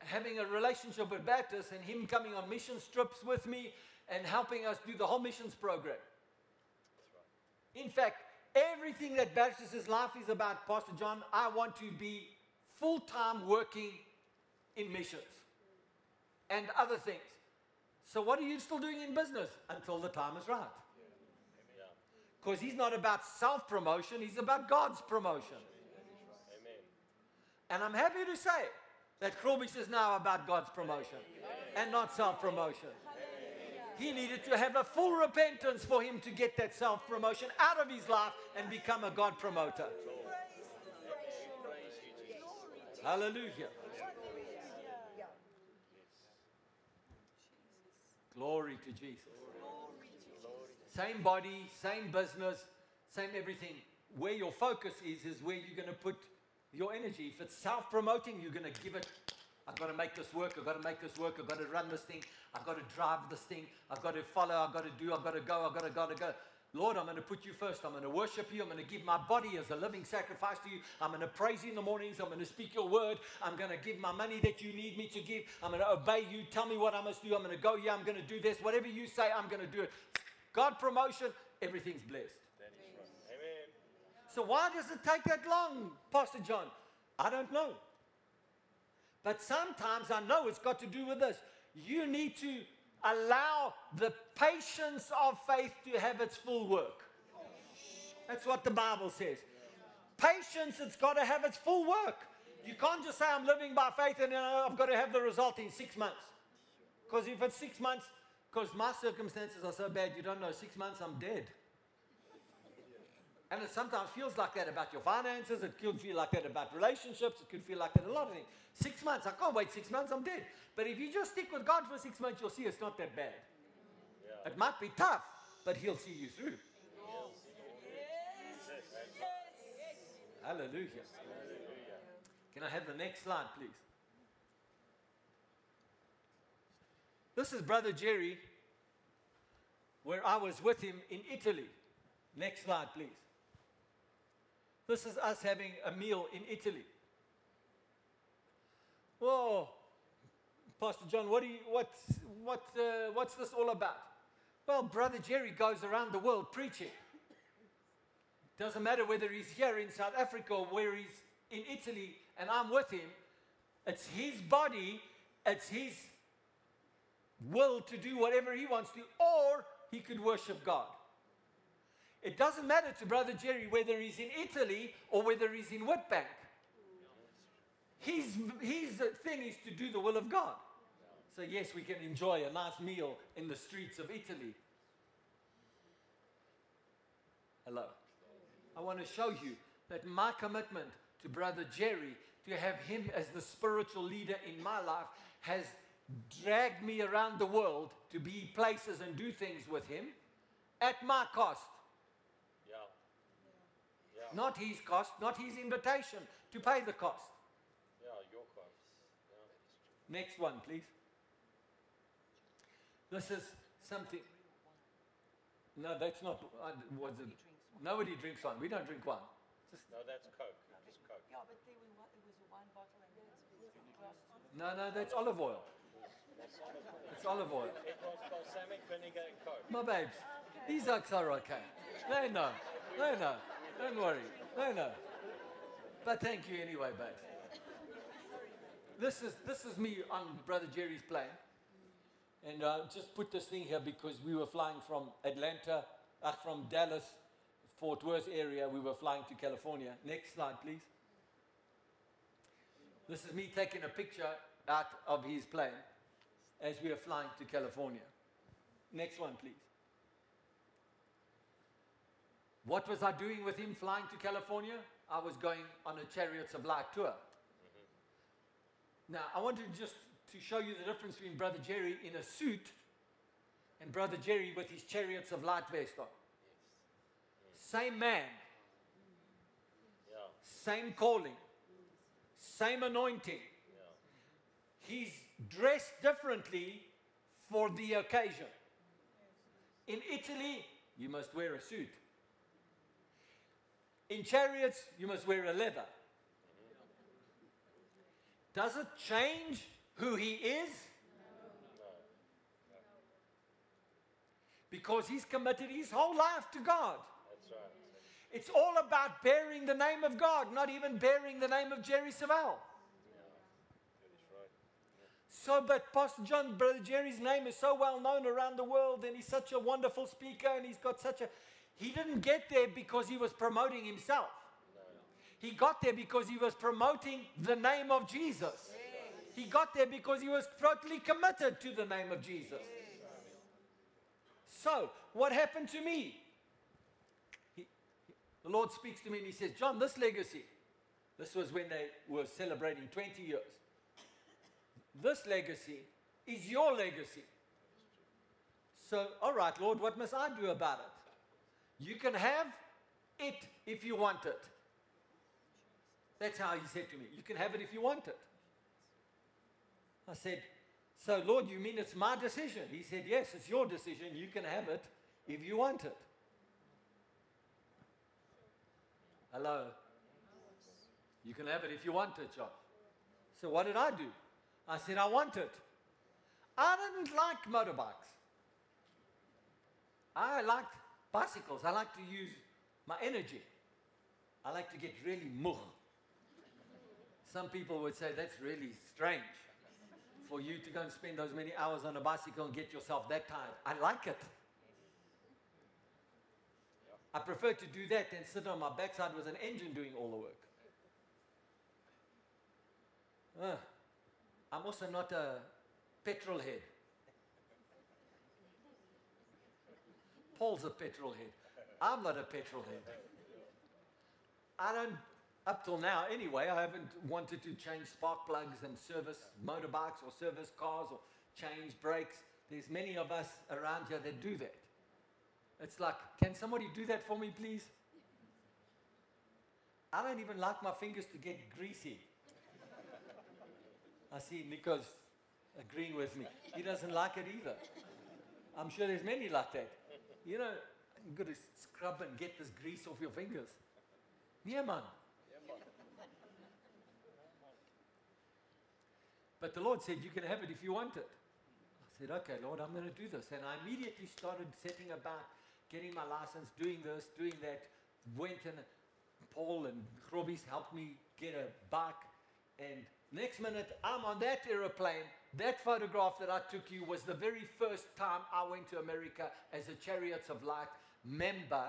having a relationship with Baptist and him coming on mission trips with me and helping us do the whole missions program. That's right. In fact, everything that Baptist's life is about, Pastor John, I want to be full-time working in missions and other things. So what are you still doing in business? Until the time is right. Because he's not about self-promotion, he's about God's promotion. Amen. And I'm happy to say that Corbis is now about God's promotion and not self-promotion. He needed to have a full repentance for him to get that self-promotion out of his life and become a God promoter. Hallelujah. Glory to Jesus. Same body, same business, same everything. Where your focus is where you're going to put your energy. If it's self-promoting, you're going to give it, I've got to make this work, I've got to make this work, I've got to run this thing, I've got to drive this thing, I've got to follow, I've got to do, I've got to go, I've got to go, I've got to go. Lord, I'm going to put you first. I'm going to worship you. I'm going to give my body as a living sacrifice to you. I'm going to praise you in the mornings. I'm going to speak your word. I'm going to give my money that you need me to give. I'm going to obey you. Tell me what I must do. I'm going to go here. I'm going to do this. Whatever you say, I'm going to do it. God promotion, everything's blessed. That is right. Amen. So why does it take that long, Pastor John? I don't know. But sometimes I know it's got to do with this. You need to allow the patience of faith to have its full work. That's what the Bible says. Patience, it's got to have its full work. You can't just say I'm living by faith and I've got to have the result in 6 months. Because if it's 6 months, because my circumstances are so bad, you don't know, 6 months I'm dead. And it sometimes feels like that about your finances. It could feel like that about relationships. It could feel like that a lot of things. 6 months, I can't wait 6 months, I'm dead. But if you just stick with God for 6 months, you'll see it's not that bad. Yeah. It might be tough, but he'll see you through. Yes. Yes. Yes. Hallelujah. Hallelujah. Can I have the next slide, please? This is Brother Jerry, where I was with him in Italy. Next slide, please. This is us having a meal in Italy. Whoa, Pastor John, what's this all about? Well, Brother Jerry goes around the world preaching. Doesn't matter whether he's here in South Africa or where he's in Italy, and I'm with him. It's his body, it's his will to do whatever he wants to, or he could worship God. It doesn't matter to Brother Jerry whether he's in Italy or whether he's in Witbank. His thing is to do the will of God. So yes, we can enjoy a nice meal in the streets of Italy. Hello. I want to show you that my commitment to Brother Jerry, to have him as the spiritual leader in my life, has dragged me around the world to be places and do things with him at my cost. Yeah. Not his cost, not his invitation, to pay the cost. Yeah, your cost. Yeah. Next one, please. This is something. No, that's not. What's it? Nobody drinks one. We don't drink one. Just... No, that's Coke. Just Coke. Yeah, but there was a wine bottle and No, that's olive oil. It's olive oil. It was balsamic vinegar and Coke. My babes, these oaks are okay. They know. They know. Don't worry. No. But thank you anyway, babes. This is me on Brother Jerry's plane. And just put this thing here because we were flying from Atlanta, from Dallas, Fort Worth area. We were flying to California. Next slide, please. This is me taking a picture out of his plane as we are flying to California. Next one, please. What was I doing with him flying to California? I was going on a Chariots of Light tour. Mm-hmm. Now, I wanted to show you the difference between Brother Jerry in a suit and Brother Jerry with his Chariots of Light vest on. Yes. Same man. Yeah. Same calling. Same anointing. Yeah. He's dressed differently for the occasion. In Italy, you must wear a suit. In Chariots, you must wear a leather. Does it change who he is? No. Because he's committed his whole life to God. That's right. It's all about bearing the name of God, not even bearing the name of Jerry Savelle. So, but Pastor John, Brother Jerry's name is so well known around the world, and he's such a wonderful speaker, and he's got such a... He didn't get there because he was promoting himself. He got there because he was promoting the name of Jesus. He got there because he was totally committed to the name of Jesus. So, what happened to me? The Lord speaks to me and he says, John, this legacy, this was when they were celebrating 20 years. This legacy is your legacy. So, all right, Lord, what must I do about it? You can have it if you want it. That's how he said to me, you can have it if you want it. I said, so, Lord, you mean it's my decision? He said, yes, it's your decision. You can have it if you want it. Hello. You can have it if you want it, John. So what did I do? I said, I want it. I didn't like motorbikes. I liked bicycles. I like to use my energy. I like to get really moch. Some people would say, that's really strange for you to go and spend those many hours on a bicycle and get yourself that tired. I like it. I prefer to do that than sit on my backside with an engine doing all the work. I'm also not a petrol head. Paul's a petrol head. I'm not a petrol head. I don't, up till now anyway, I haven't wanted to change spark plugs and service motorbikes or service cars or change brakes. There's many of us around here that do that. It's like, can somebody do that for me, please? I don't even like my fingers to get greasy. I see Nico's agreeing with me. He doesn't like it either. I'm sure there's many like that. You know, you've got to scrub and get this grease off your fingers. Yeah, man. But the Lord said, you can have it if you want it. I said, okay, Lord, I'm going to do this. And I immediately started setting about getting my license, doing this, doing that. Went and Paul and Corbis helped me get a bike. And next minute, I'm on that aeroplane. That photograph that I took you was the very first time I went to America as a Chariots of Light member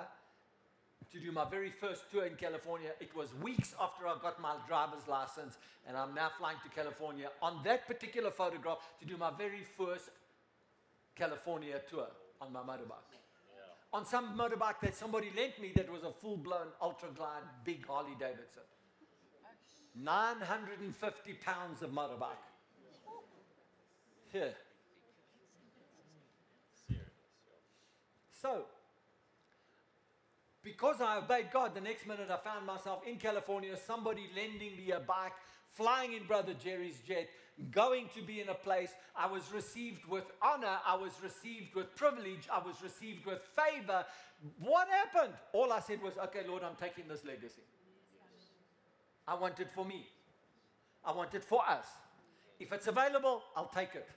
to do my very first tour in California. It was weeks after I got my driver's license, and I'm now flying to California on that particular photograph to do my very first California tour on my motorbike. Yeah. On some motorbike that somebody lent me that was a full-blown Ultra Glide, big Harley Davidson. 950 pounds of motorbike. Here. So, because I obeyed God, the next minute I found myself in California, somebody lending me a bike, flying in Brother Jerry's jet, going to be in a place. I was received with honor. I was received with privilege. I was received with favor. What happened? All I said was, okay, Lord, I'm taking this legacy. I want it for me. I want it for us. If it's available, I'll take it.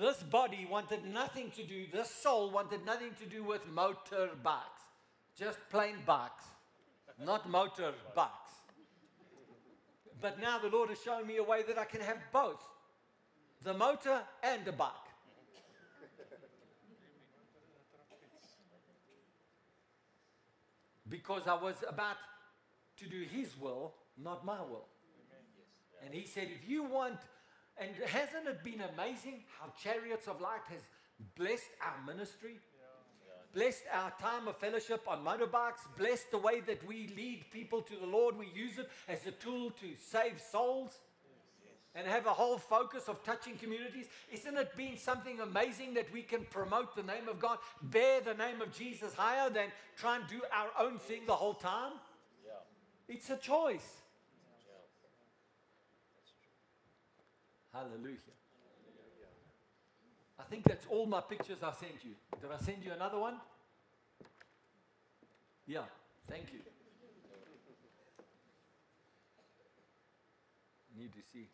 This body wanted nothing to do, this soul wanted nothing to do with motor bikes. Just plain bikes, not motor bikes. But now the Lord has shown me a way that I can have both, the motor and the bike. Because I was about to do his will, not my will. And he said, if you want, and hasn't it been amazing how Chariots of Light has blessed our ministry, blessed our time of fellowship on motorbikes, blessed the way that we lead people to the Lord. We use it as a tool to save souls and have a whole focus of touching communities. Isn't it been something amazing that we can promote the name of God, bear the name of Jesus higher than try and do our own thing the whole time? It's a choice. Hallelujah. I think that's all my pictures I sent you. Did I send you another one? Yeah, thank you. Need to see.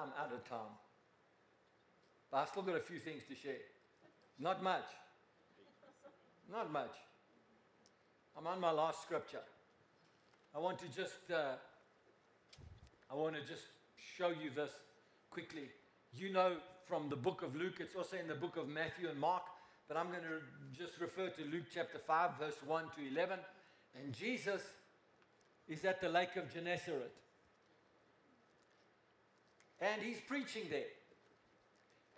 I'm out of time. But I've still got a few things to share. Not much. Not much. I'm on my last scripture. I want to just show you this quickly. You know from the book of Luke, it's also in the book of Matthew and Mark, but I'm going to just refer to Luke chapter 5, verse 1 to 11. And Jesus is at the Lake of Gennesaret. And he's preaching there.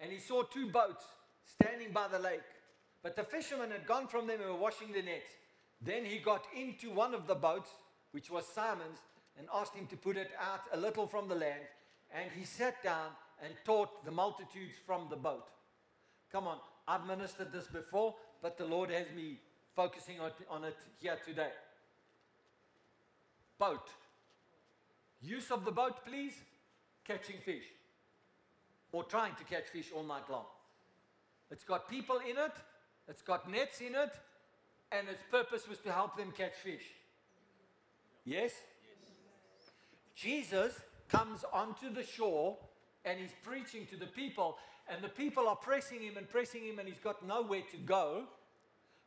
And he saw two boats standing by the lake. But the fishermen had gone from them and were washing their nets. Then he got into one of the boats, which was Simon's, and asked him to put it out a little from the land. And he sat down and taught the multitudes from the boat. Come on, I've ministered this before, but the Lord has me focusing on it here today. Boat. Use of the boat, please. Catching fish. Or trying to catch fish all night long. It's got people in it. It's got nets in it. And its purpose was to help them catch fish. Yes? Yes. Jesus comes onto the shore and he's preaching to the people, and the people are pressing him, and he's got nowhere to go.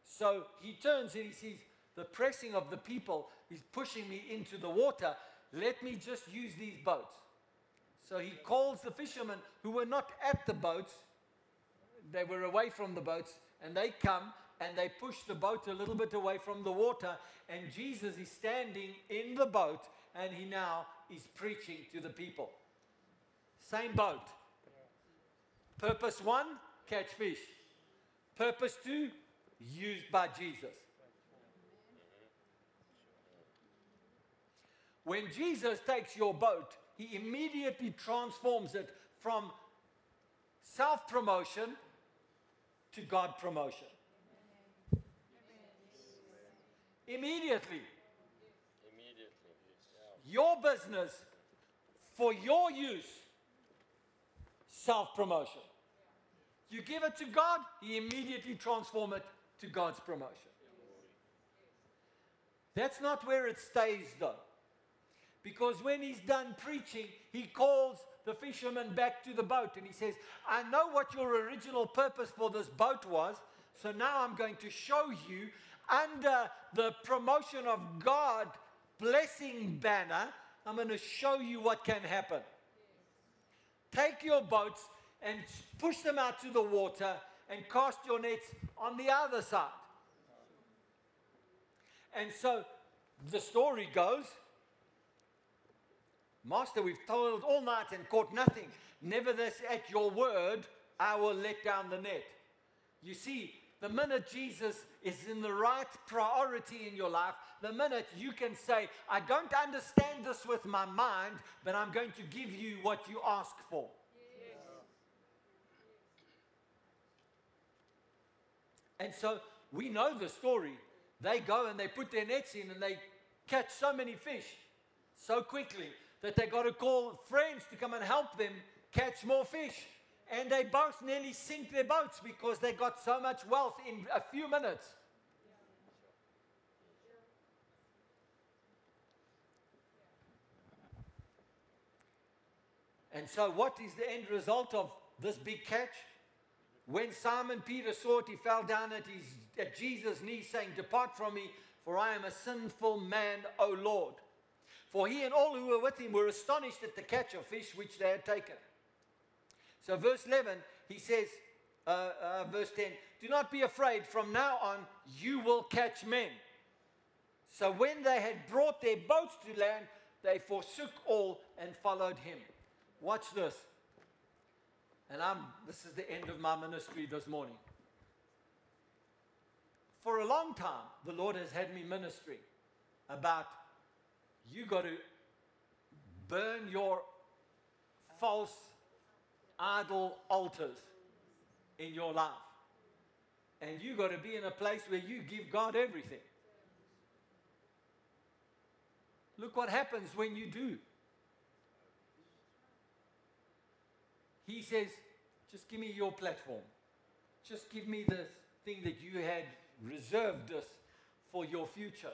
So he turns and he sees the pressing of the people is pushing me into the water. Let me just use these boats. So he calls the fishermen who were not at the boats. They were away from the boats, and they come and they push the boat a little bit away from the water, and Jesus is standing in the boat, and he now is preaching to the people. Same boat. Purpose one, catch fish. Purpose two, used by Jesus. When Jesus takes your boat, he immediately transforms it from self-promotion to God promotion. Immediately. Your business for your use, self-promotion. You give it to God, he immediately transforms it to God's promotion. That's not where it stays though. Because when he's done preaching, he calls the fishermen back to the boat and he says, I know what your original purpose for this boat was, so now I'm going to show you under the promotion of God blessing banner, I'm going to show you what can happen. Take your boats and push them out to the water and cast your nets on the other side. And so the story goes, Master, we've toiled all night and caught nothing. Nevertheless, at your word, I will let down the net. You see, the minute Jesus is in the right priority in your life, the minute you can say, I don't understand this with my mind, but I'm going to give you what you ask for. Yes. And so we know the story. They go and they put their nets in and they catch so many fish so quickly that they got to call friends to come and help them catch more fish. And they both nearly sink their boats because they got so much wealth in a few minutes. And so what is the end result of this big catch? When Simon Peter saw it, he fell down at Jesus' knees saying, Depart from me, for I am a sinful man, O Lord. For he and all who were with him were astonished at the catch of fish which they had taken. So verse 11, he says, verse 10, Do not be afraid, from now on you will catch men. So when they had brought their boats to land, they forsook all and followed him. Watch this. And this is the end of my ministry this morning. For a long time, the Lord has had me ministering about you got to burn your false idol altars in your life, and you got to be in a place where you give God everything. Look what happens when you do. He says, just give me your platform, just give me the thing that you had reserved us for your future.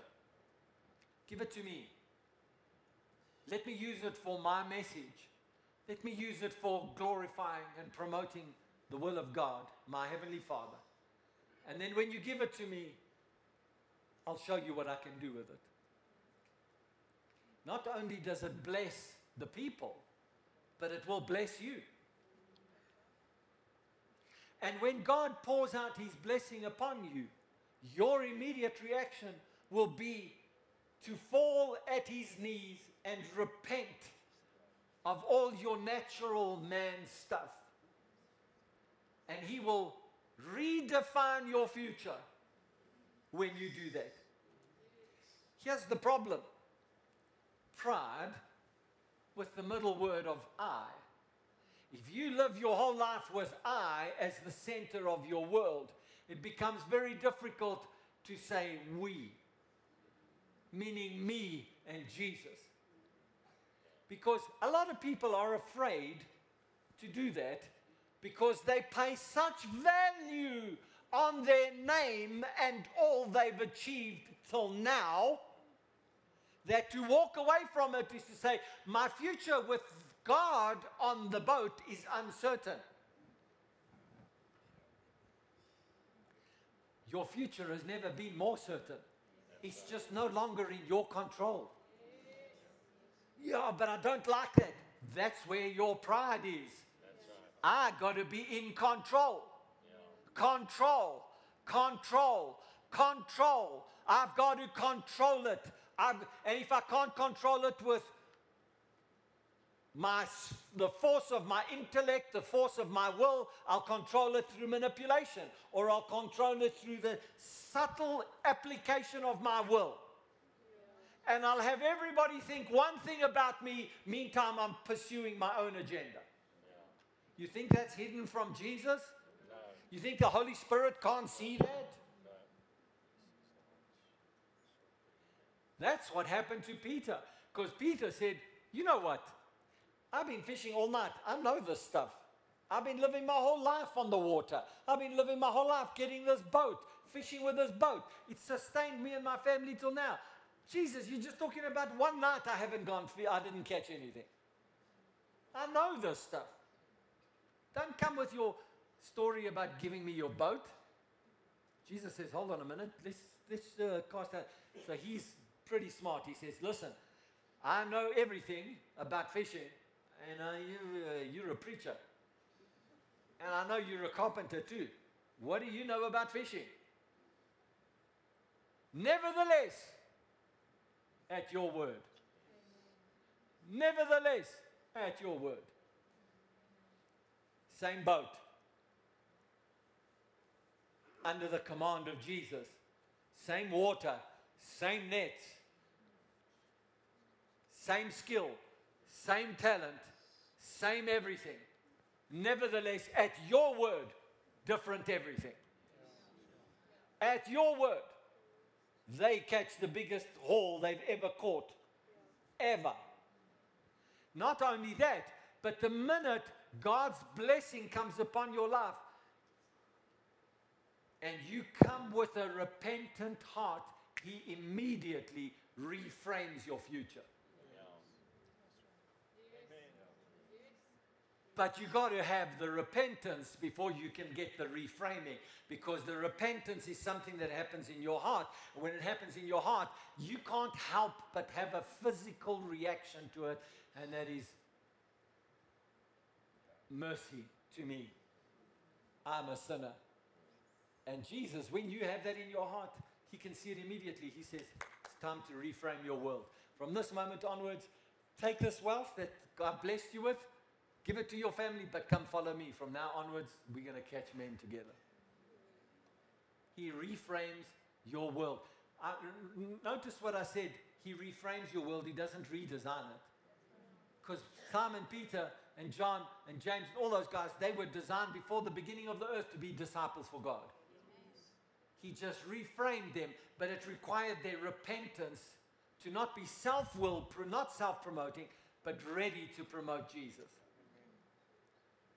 Give it to me. Let me use it for my message. Let me use it for glorifying and promoting the will of God, my Heavenly Father. And then when you give it to me, I'll show you what I can do with it. Not only does it bless the people, but it will bless you. And when God pours out His blessing upon you, your immediate reaction will be to fall at His knees and repent of all your natural man stuff. And He will redefine your future when you do that. Here's the problem. Pride, with the middle word of I. If you live your whole life with I as the center of your world, it becomes very difficult to say we, meaning me and Jesus. Because a lot of people are afraid to do that because they pay such value on their name and all they've achieved till now, that to walk away from it is to say, my future with God on the boat is uncertain. Your future has never been more certain. It's just no longer in your control. Yeah, but I don't like that. That's where your pride is. I got to be in control. Control, control, control. I've got to control it. And if I can't control it with the force of my intellect, the force of my will, I'll control it through manipulation, or I'll control it through the subtle application of my will. And I'll have everybody think one thing about me. Meantime, I'm pursuing my own agenda. You think that's hidden from Jesus? No. You think the Holy Spirit can't see that? That's what happened to Peter, because Peter said, you know what? I've been fishing all night. I know this stuff. I've been living my whole life on the water. I've been living my whole life getting this boat, fishing with this boat. It sustained me and my family till now. Jesus, you're just talking about one night I didn't catch anything. I know this stuff. Don't come with your story about giving me your boat. Jesus says, hold on a minute. Let's cast out. So he's pretty smart. He says, listen, I know everything about fishing, and you're a preacher, and I know you're a carpenter too. What do you know about fishing? Nevertheless, at your word. Nevertheless, at your word. Same boat. Under the command of Jesus. Same water. Same nets, same skill, same talent, same everything. Nevertheless, at your word, different everything. At your word, they catch the biggest haul they've ever caught, ever. Not only that, but the minute God's blessing comes upon your life, and you come with a repentant heart, He immediately reframes your future. Yeah. But you got to have the repentance before you can get the reframing, because the repentance is something that happens in your heart. When it happens in your heart, you can't help but have a physical reaction to it, and that is mercy to me. I'm a sinner. And Jesus, when you have that in your heart, He can see it immediately. He says, it's time to reframe your world. From this moment onwards, take this wealth that God blessed you with, give it to your family, but come follow me. From now onwards, we're going to catch men together. He reframes your world. Notice what I said. He reframes your world. He doesn't redesign it. Because Simon Peter and John and James, all those guys, they were designed before the beginning of the earth to be disciples for God. He just reframed them, but it required their repentance to not be not self-promoting, but ready to promote Jesus.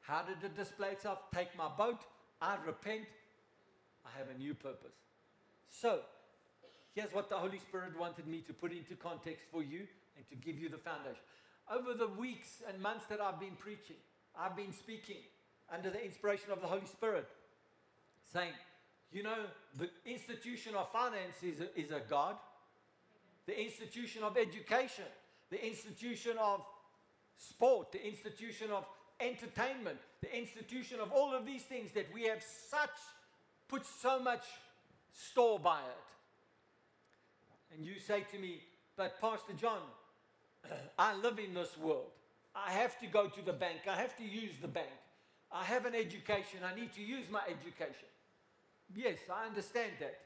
How did it display itself? Take my boat, I repent, I have a new purpose. So, here's what the Holy Spirit wanted me to put into context for you and to give you the foundation. Over the weeks and months that I've been preaching, I've been speaking under the inspiration of the Holy Spirit, saying, you know, the institution of finance is a God. The institution of education, the institution of sport, the institution of entertainment, the institution of all of these things that we have put so much store by it. And you say to me, but Pastor John, I live in this world. I have to go to the bank. I have to use the bank. I have an education. I need to use my education. Yes, I understand that.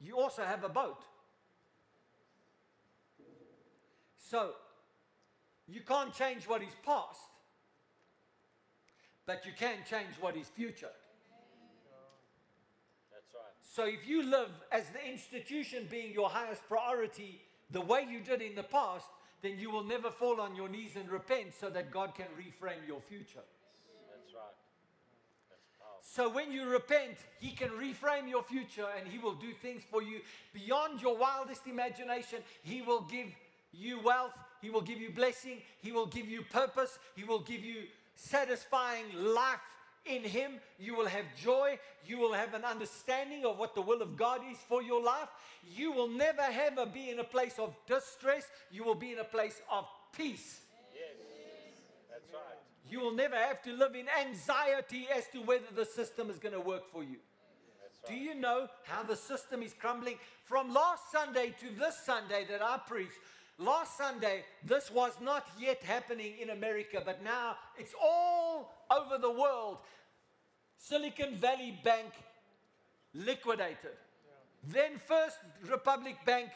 You also have a boat. So, you can't change what is past, but you can change what is future. That's right. So if you live as the institution being your highest priority, the way you did in the past, then you will never fall on your knees and repent so that God can reframe your future. That's right. So when you repent, He can reframe your future and He will do things for you beyond your wildest imagination. He will give you wealth. He will give you blessing. He will give you purpose. He will give you satisfying life in Him. You will have joy. You will have an understanding of what the will of God is for your life. You will never ever be in a place of distress. You will be in a place of peace. Yes. That's right. You will never have to live in anxiety as to whether the system is going to work for you. That's right. Do you know how the system is crumbling? From last Sunday to this Sunday that I preached, last Sunday, this was not yet happening in America, but now it's all over the world. Silicon Valley Bank liquidated. Yeah. Then First Republic Bank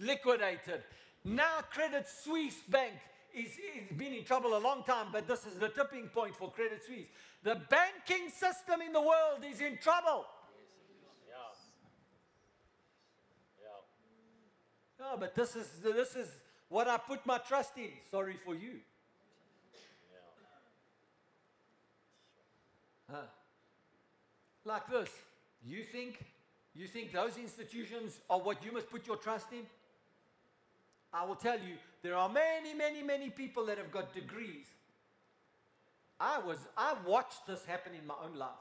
liquidated. Now Credit Suisse Bank is been in trouble a long time, but this is the tipping point for Credit Suisse. The banking system in the world is in trouble. Yeah. Yeah. No, but this is what I put my trust in. Sorry for you. Yeah. Huh. Like this. You think those institutions are what you must put your trust in? I will tell you, there are many, many, many people that have got degrees. I watched this happen in my own life.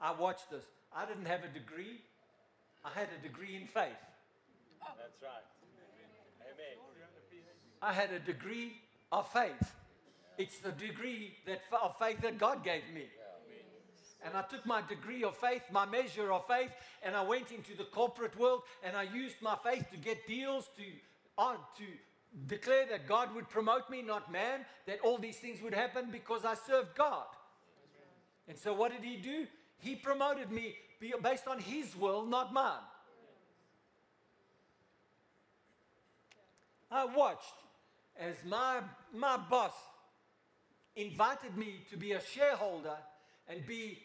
I watched this. I didn't have a degree. I had a degree in faith. That's right. Amen. I had a degree of faith. It's the degree of faith that God gave me. And I took my degree of faith, my measure of faith, and I went into the corporate world, and I used my faith to get deals, to declare that God would promote me, not man, that all these things would happen because I served God. And so what did He do? He promoted me based on His will, not mine. I watched as my boss invited me to be a shareholder and be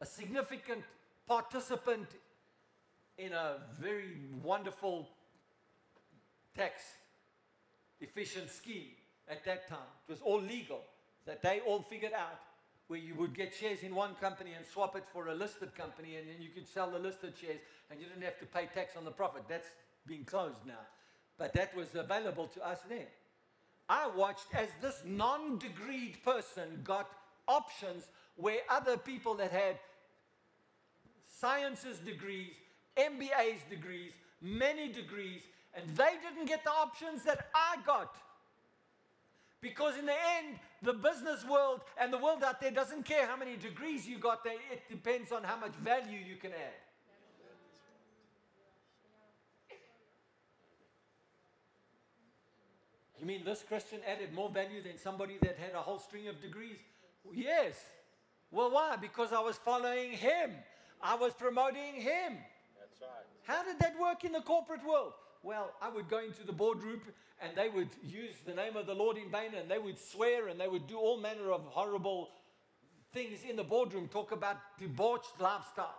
a significant participant in a very wonderful tax-efficient scheme at that time. It was all legal, that they all figured out where you would get shares in one company and swap it for a listed company, and then you could sell the listed shares, and you didn't have to pay tax on the profit. That's been closed now. But that was available to us then. I watched as this non-degreed person got options where other people that had sciences degrees, MBAs degrees, many degrees, and they didn't get the options that I got. Because in the end, the business world and the world out there doesn't care how many degrees you got there. It depends on how much value you can add. You mean this Christian added more value than somebody that had a whole string of degrees? Yes. Well, why? Because I was following Him. I was promoting Him. That's right. How did that work in the corporate world? Well, I would go into the boardroom and they would use the name of the Lord in vain, and they would swear and they would do all manner of horrible things in the boardroom, talk about debauched lifestyle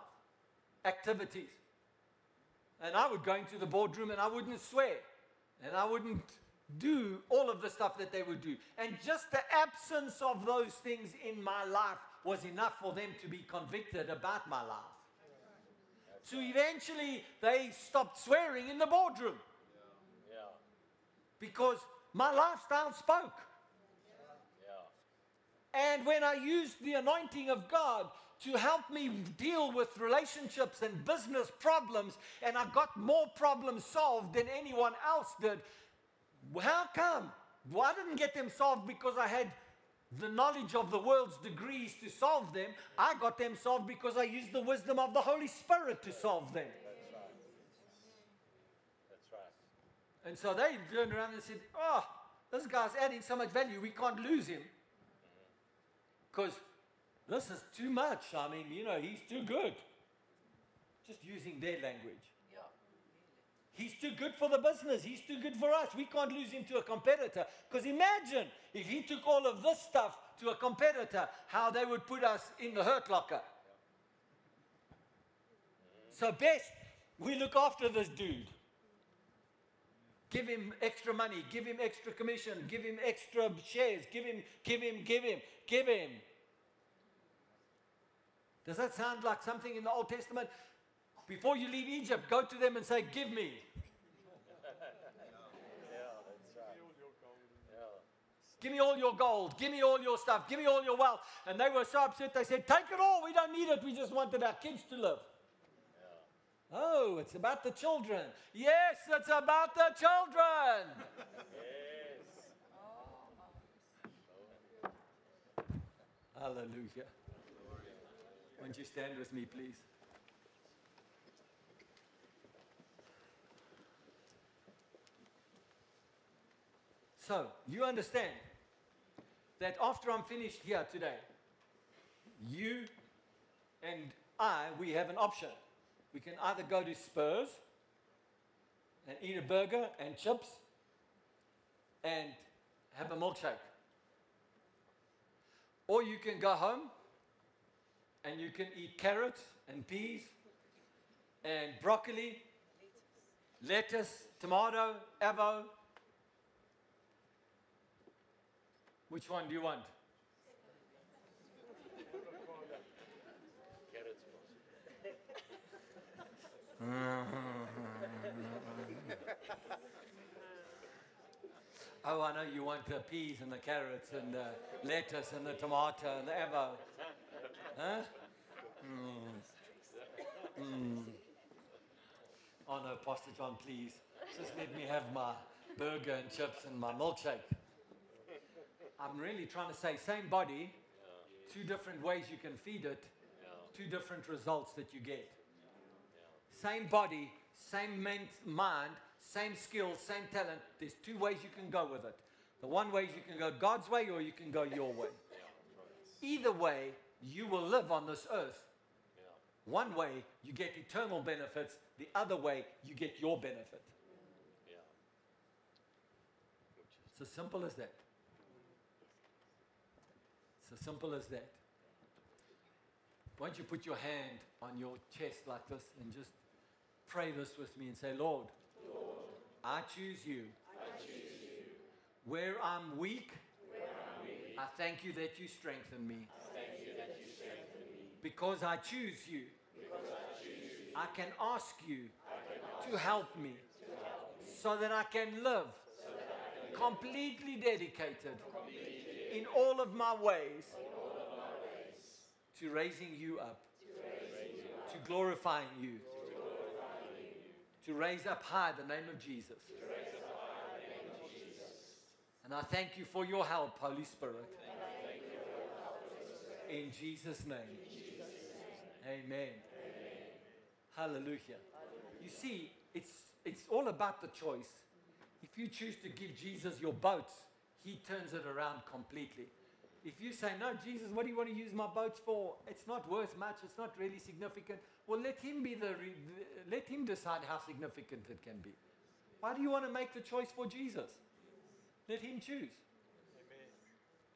activities. And I would go into the boardroom and I wouldn't swear and I wouldn't do all of the stuff that they would do. And just the absence of those things in my life was enough for them to be convicted about my life. So eventually they stopped swearing in the boardroom. Yeah. Because my lifestyle spoke. And when I used the anointing of God to help me deal with relationships and business problems, and I got more problems solved than anyone else did, how come? Well, I didn't get them solved because I had the knowledge of the world's degrees to solve them. I got them solved because I used the wisdom of the Holy Spirit to solve them. That's right. That's right. And so they turned around and said, oh, this guy's adding so much value, we can't lose him. Because this is too much. I mean, you know, he's too good. Just using their language. Yeah. He's too good for the business. He's too good for us. We can't lose him to a competitor. Because imagine if he took all of this stuff to a competitor, how they would put us in the hurt locker. Yeah. So best we look after this dude. Give him extra money, give him extra commission, give him extra shares, give him. Does that sound like something in the Old Testament? Before you leave Egypt, go to them and say, give me. Yeah, that's right. Give me all your gold, give me all your stuff, give me all your wealth. And they were so upset, they said, take it all, we don't need it, we just wanted our kids to live. Oh, it's about the children. Yes, it's about the children. Yes. Hallelujah. Won't you stand with me, please? So, you understand that after I'm finished here today, you and I, we have an option. We can either go to Spurs and eat a burger and chips and have a milkshake. Or you can go home and you can eat carrots and peas and broccoli, lettuce, tomato, avocado. Which one do you want? Oh, I know you want the peas and the carrots and the lettuce and the tomato and the avocado. Huh? Oh, no, Pastor John, please. Just let me have my burger and chips and my milkshake. I'm really trying to say, same body, two different ways you can feed it, two different results that you get. Same body, same mind, same skills, same talent. There's two ways you can go with it. The one way is you can go God's way or you can go your way. Either way, you will live on this earth. One way, you get eternal benefits. The other way, you get your benefit. It's as simple as that. It's as simple as that. Why don't you put your hand on your chest like this and just pray this with me and say, Lord, Lord, I choose you. I choose you. Where I'm weak, I thank you that you strengthen me. Because I choose you, I can ask you to help me so that I can live completely dedicated in all of my ways to raising you up, to glorifying you, to raise up high the name of Jesus. And I thank you for your help, Holy Spirit. In Jesus' name. Amen. Hallelujah. You see, it's all about the choice. If you choose to give Jesus your boat, he turns it around completely. If you say, no, Jesus, what do you want to use my boats for? It's not worth much. It's not really significant. Well, let him decide how significant it can be. Why do you want to make the choice for Jesus? Let him choose.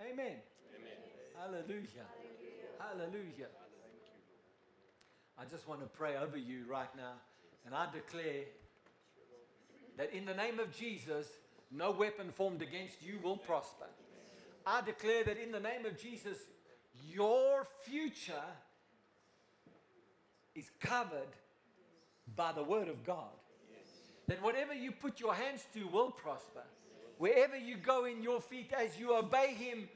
Amen. Amen. Amen. Hallelujah. Hallelujah. Hallelujah. I just want to pray over you right now. And I declare that in the name of Jesus, no weapon formed against you will prosper. I declare that in the name of Jesus, your future is covered by the Word of God. Yes. That whatever you put your hands to will prosper. Yes. Wherever you go in your feet, as you obey him,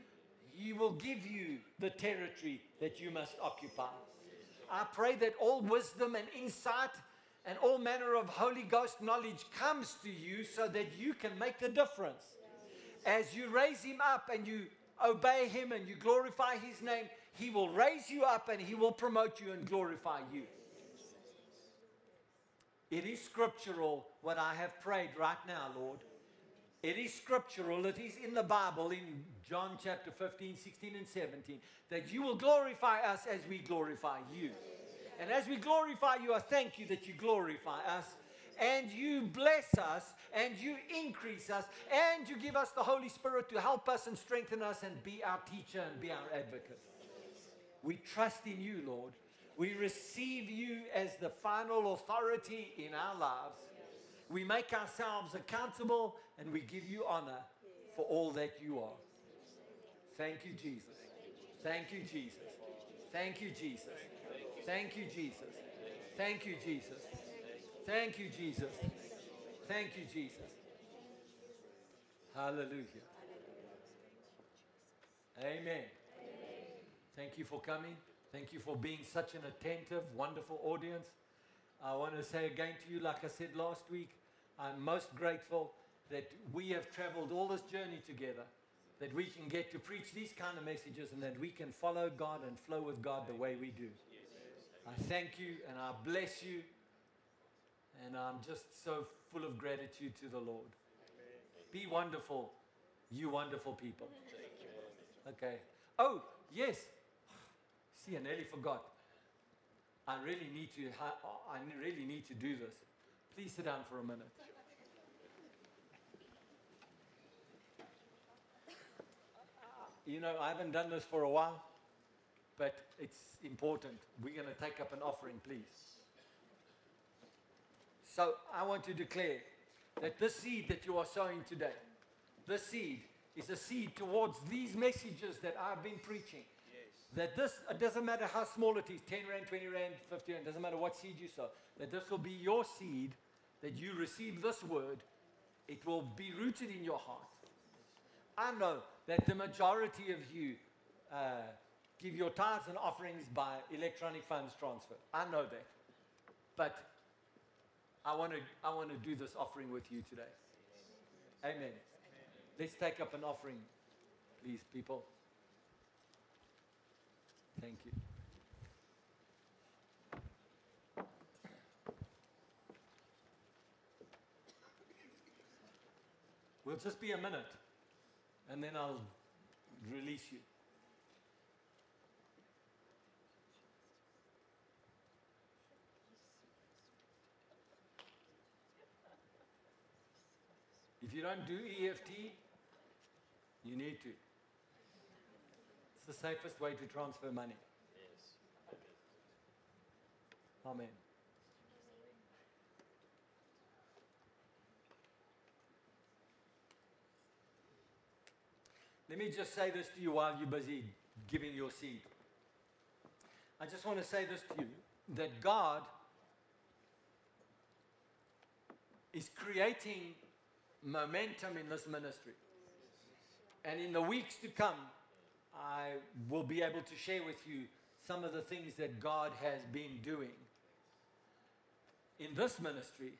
he will give you the territory that you must occupy. I pray that all wisdom and insight and all manner of Holy Ghost knowledge comes to you so that you can make the difference. As you raise him up and you obey him and you glorify his name, he will raise you up and he will promote you and glorify you. It is scriptural what I have prayed right now, Lord. It is scriptural. It is in the Bible in John chapter 15, 16, and 17 that you will glorify us as we glorify you. And as we glorify you, I thank you that you glorify us, and you bless us, and you increase us, and you give us the Holy Spirit to help us and strengthen us and be our teacher and be our advocate. We trust in you, Lord. We receive you as the final authority in our lives. We make ourselves accountable, and we give you honor for all that you are. Thank you, Jesus. Thank you, Jesus. Thank you, Jesus. Thank you, Jesus. Thank you, Jesus. Thank you, Jesus. Thank you, Jesus. Hallelujah. Amen. Thank you for coming. Thank you for being such an attentive, wonderful audience. I want to say again to you, like I said last week, I'm most grateful that we have traveled all this journey together, that we can get to preach these kind of messages, and that we can follow God and flow with God the way we do. I thank you and I bless you, and I'm just so full of gratitude to the Lord. Be wonderful, you wonderful people. Okay. Oh, yes. See, I nearly forgot. I really need to do this. Please sit down for a minute. You know, I haven't done this for a while, but it's important. We're going to take up an offering, please. So I want to declare that this seed that you are sowing today, this seed is a seed towards these messages that I've been preaching. That this, it doesn't matter how small it is, 10 Rand, 20 Rand, 50 Rand, doesn't matter what seed you sow, that this will be your seed, that you receive this word, it will be rooted in your heart. I know that the majority of you give your tithes and offerings by electronic funds transfer. I know that. But I want to do this offering with you today. Amen. Let's take up an offering, please, people. Thank you. We'll just be a minute, and then I'll release you. If you don't do EFT, you need to. It's the safest way to transfer money. Yes. Amen. Let me just say this to you while you're busy giving your seed. I just want to say this to you, that God is creating momentum in this ministry. And in the weeks to come, I will be able to share with you some of the things that God has been doing in this ministry,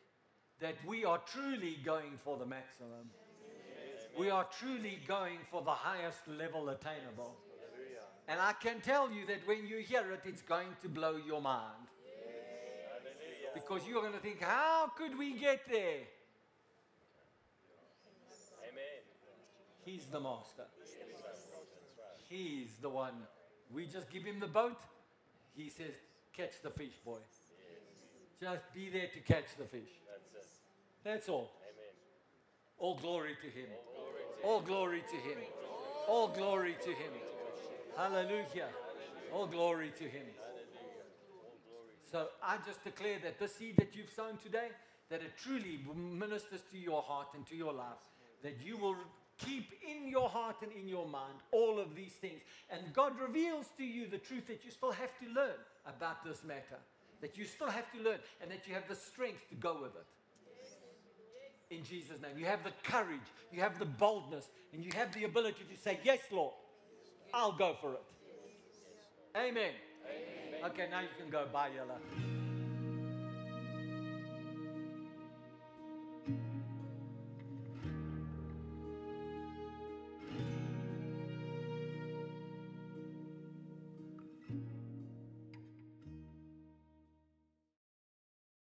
that we are truly going for the maximum. Yes. We are truly going for the highest level attainable. Yes. And I can tell you that when you hear it, it's going to blow your mind. Yes. Because you're going to think, how could we get there? Amen. He's the master. He's the one. We just give him the boat. He says, catch the fish, boy. Yes. Just be there to catch the fish. That's all. Amen. All glory to him. All glory to him. All glory to him. Hallelujah. All glory to him. So I just declare that the seed that you've sown today, that it truly ministers to your heart and to your life, that you will keep in your heart and in your mind all of these things. And God reveals to you the truth that you still have to learn about this matter, that you still have to learn, and that you have the strength to go with it. in Jesus' name. You have the courage, you have the boldness, and you have the ability to say, yes, Lord, I'll go for it. Amen. Amen. Okay, now you can go. Bye, Yella.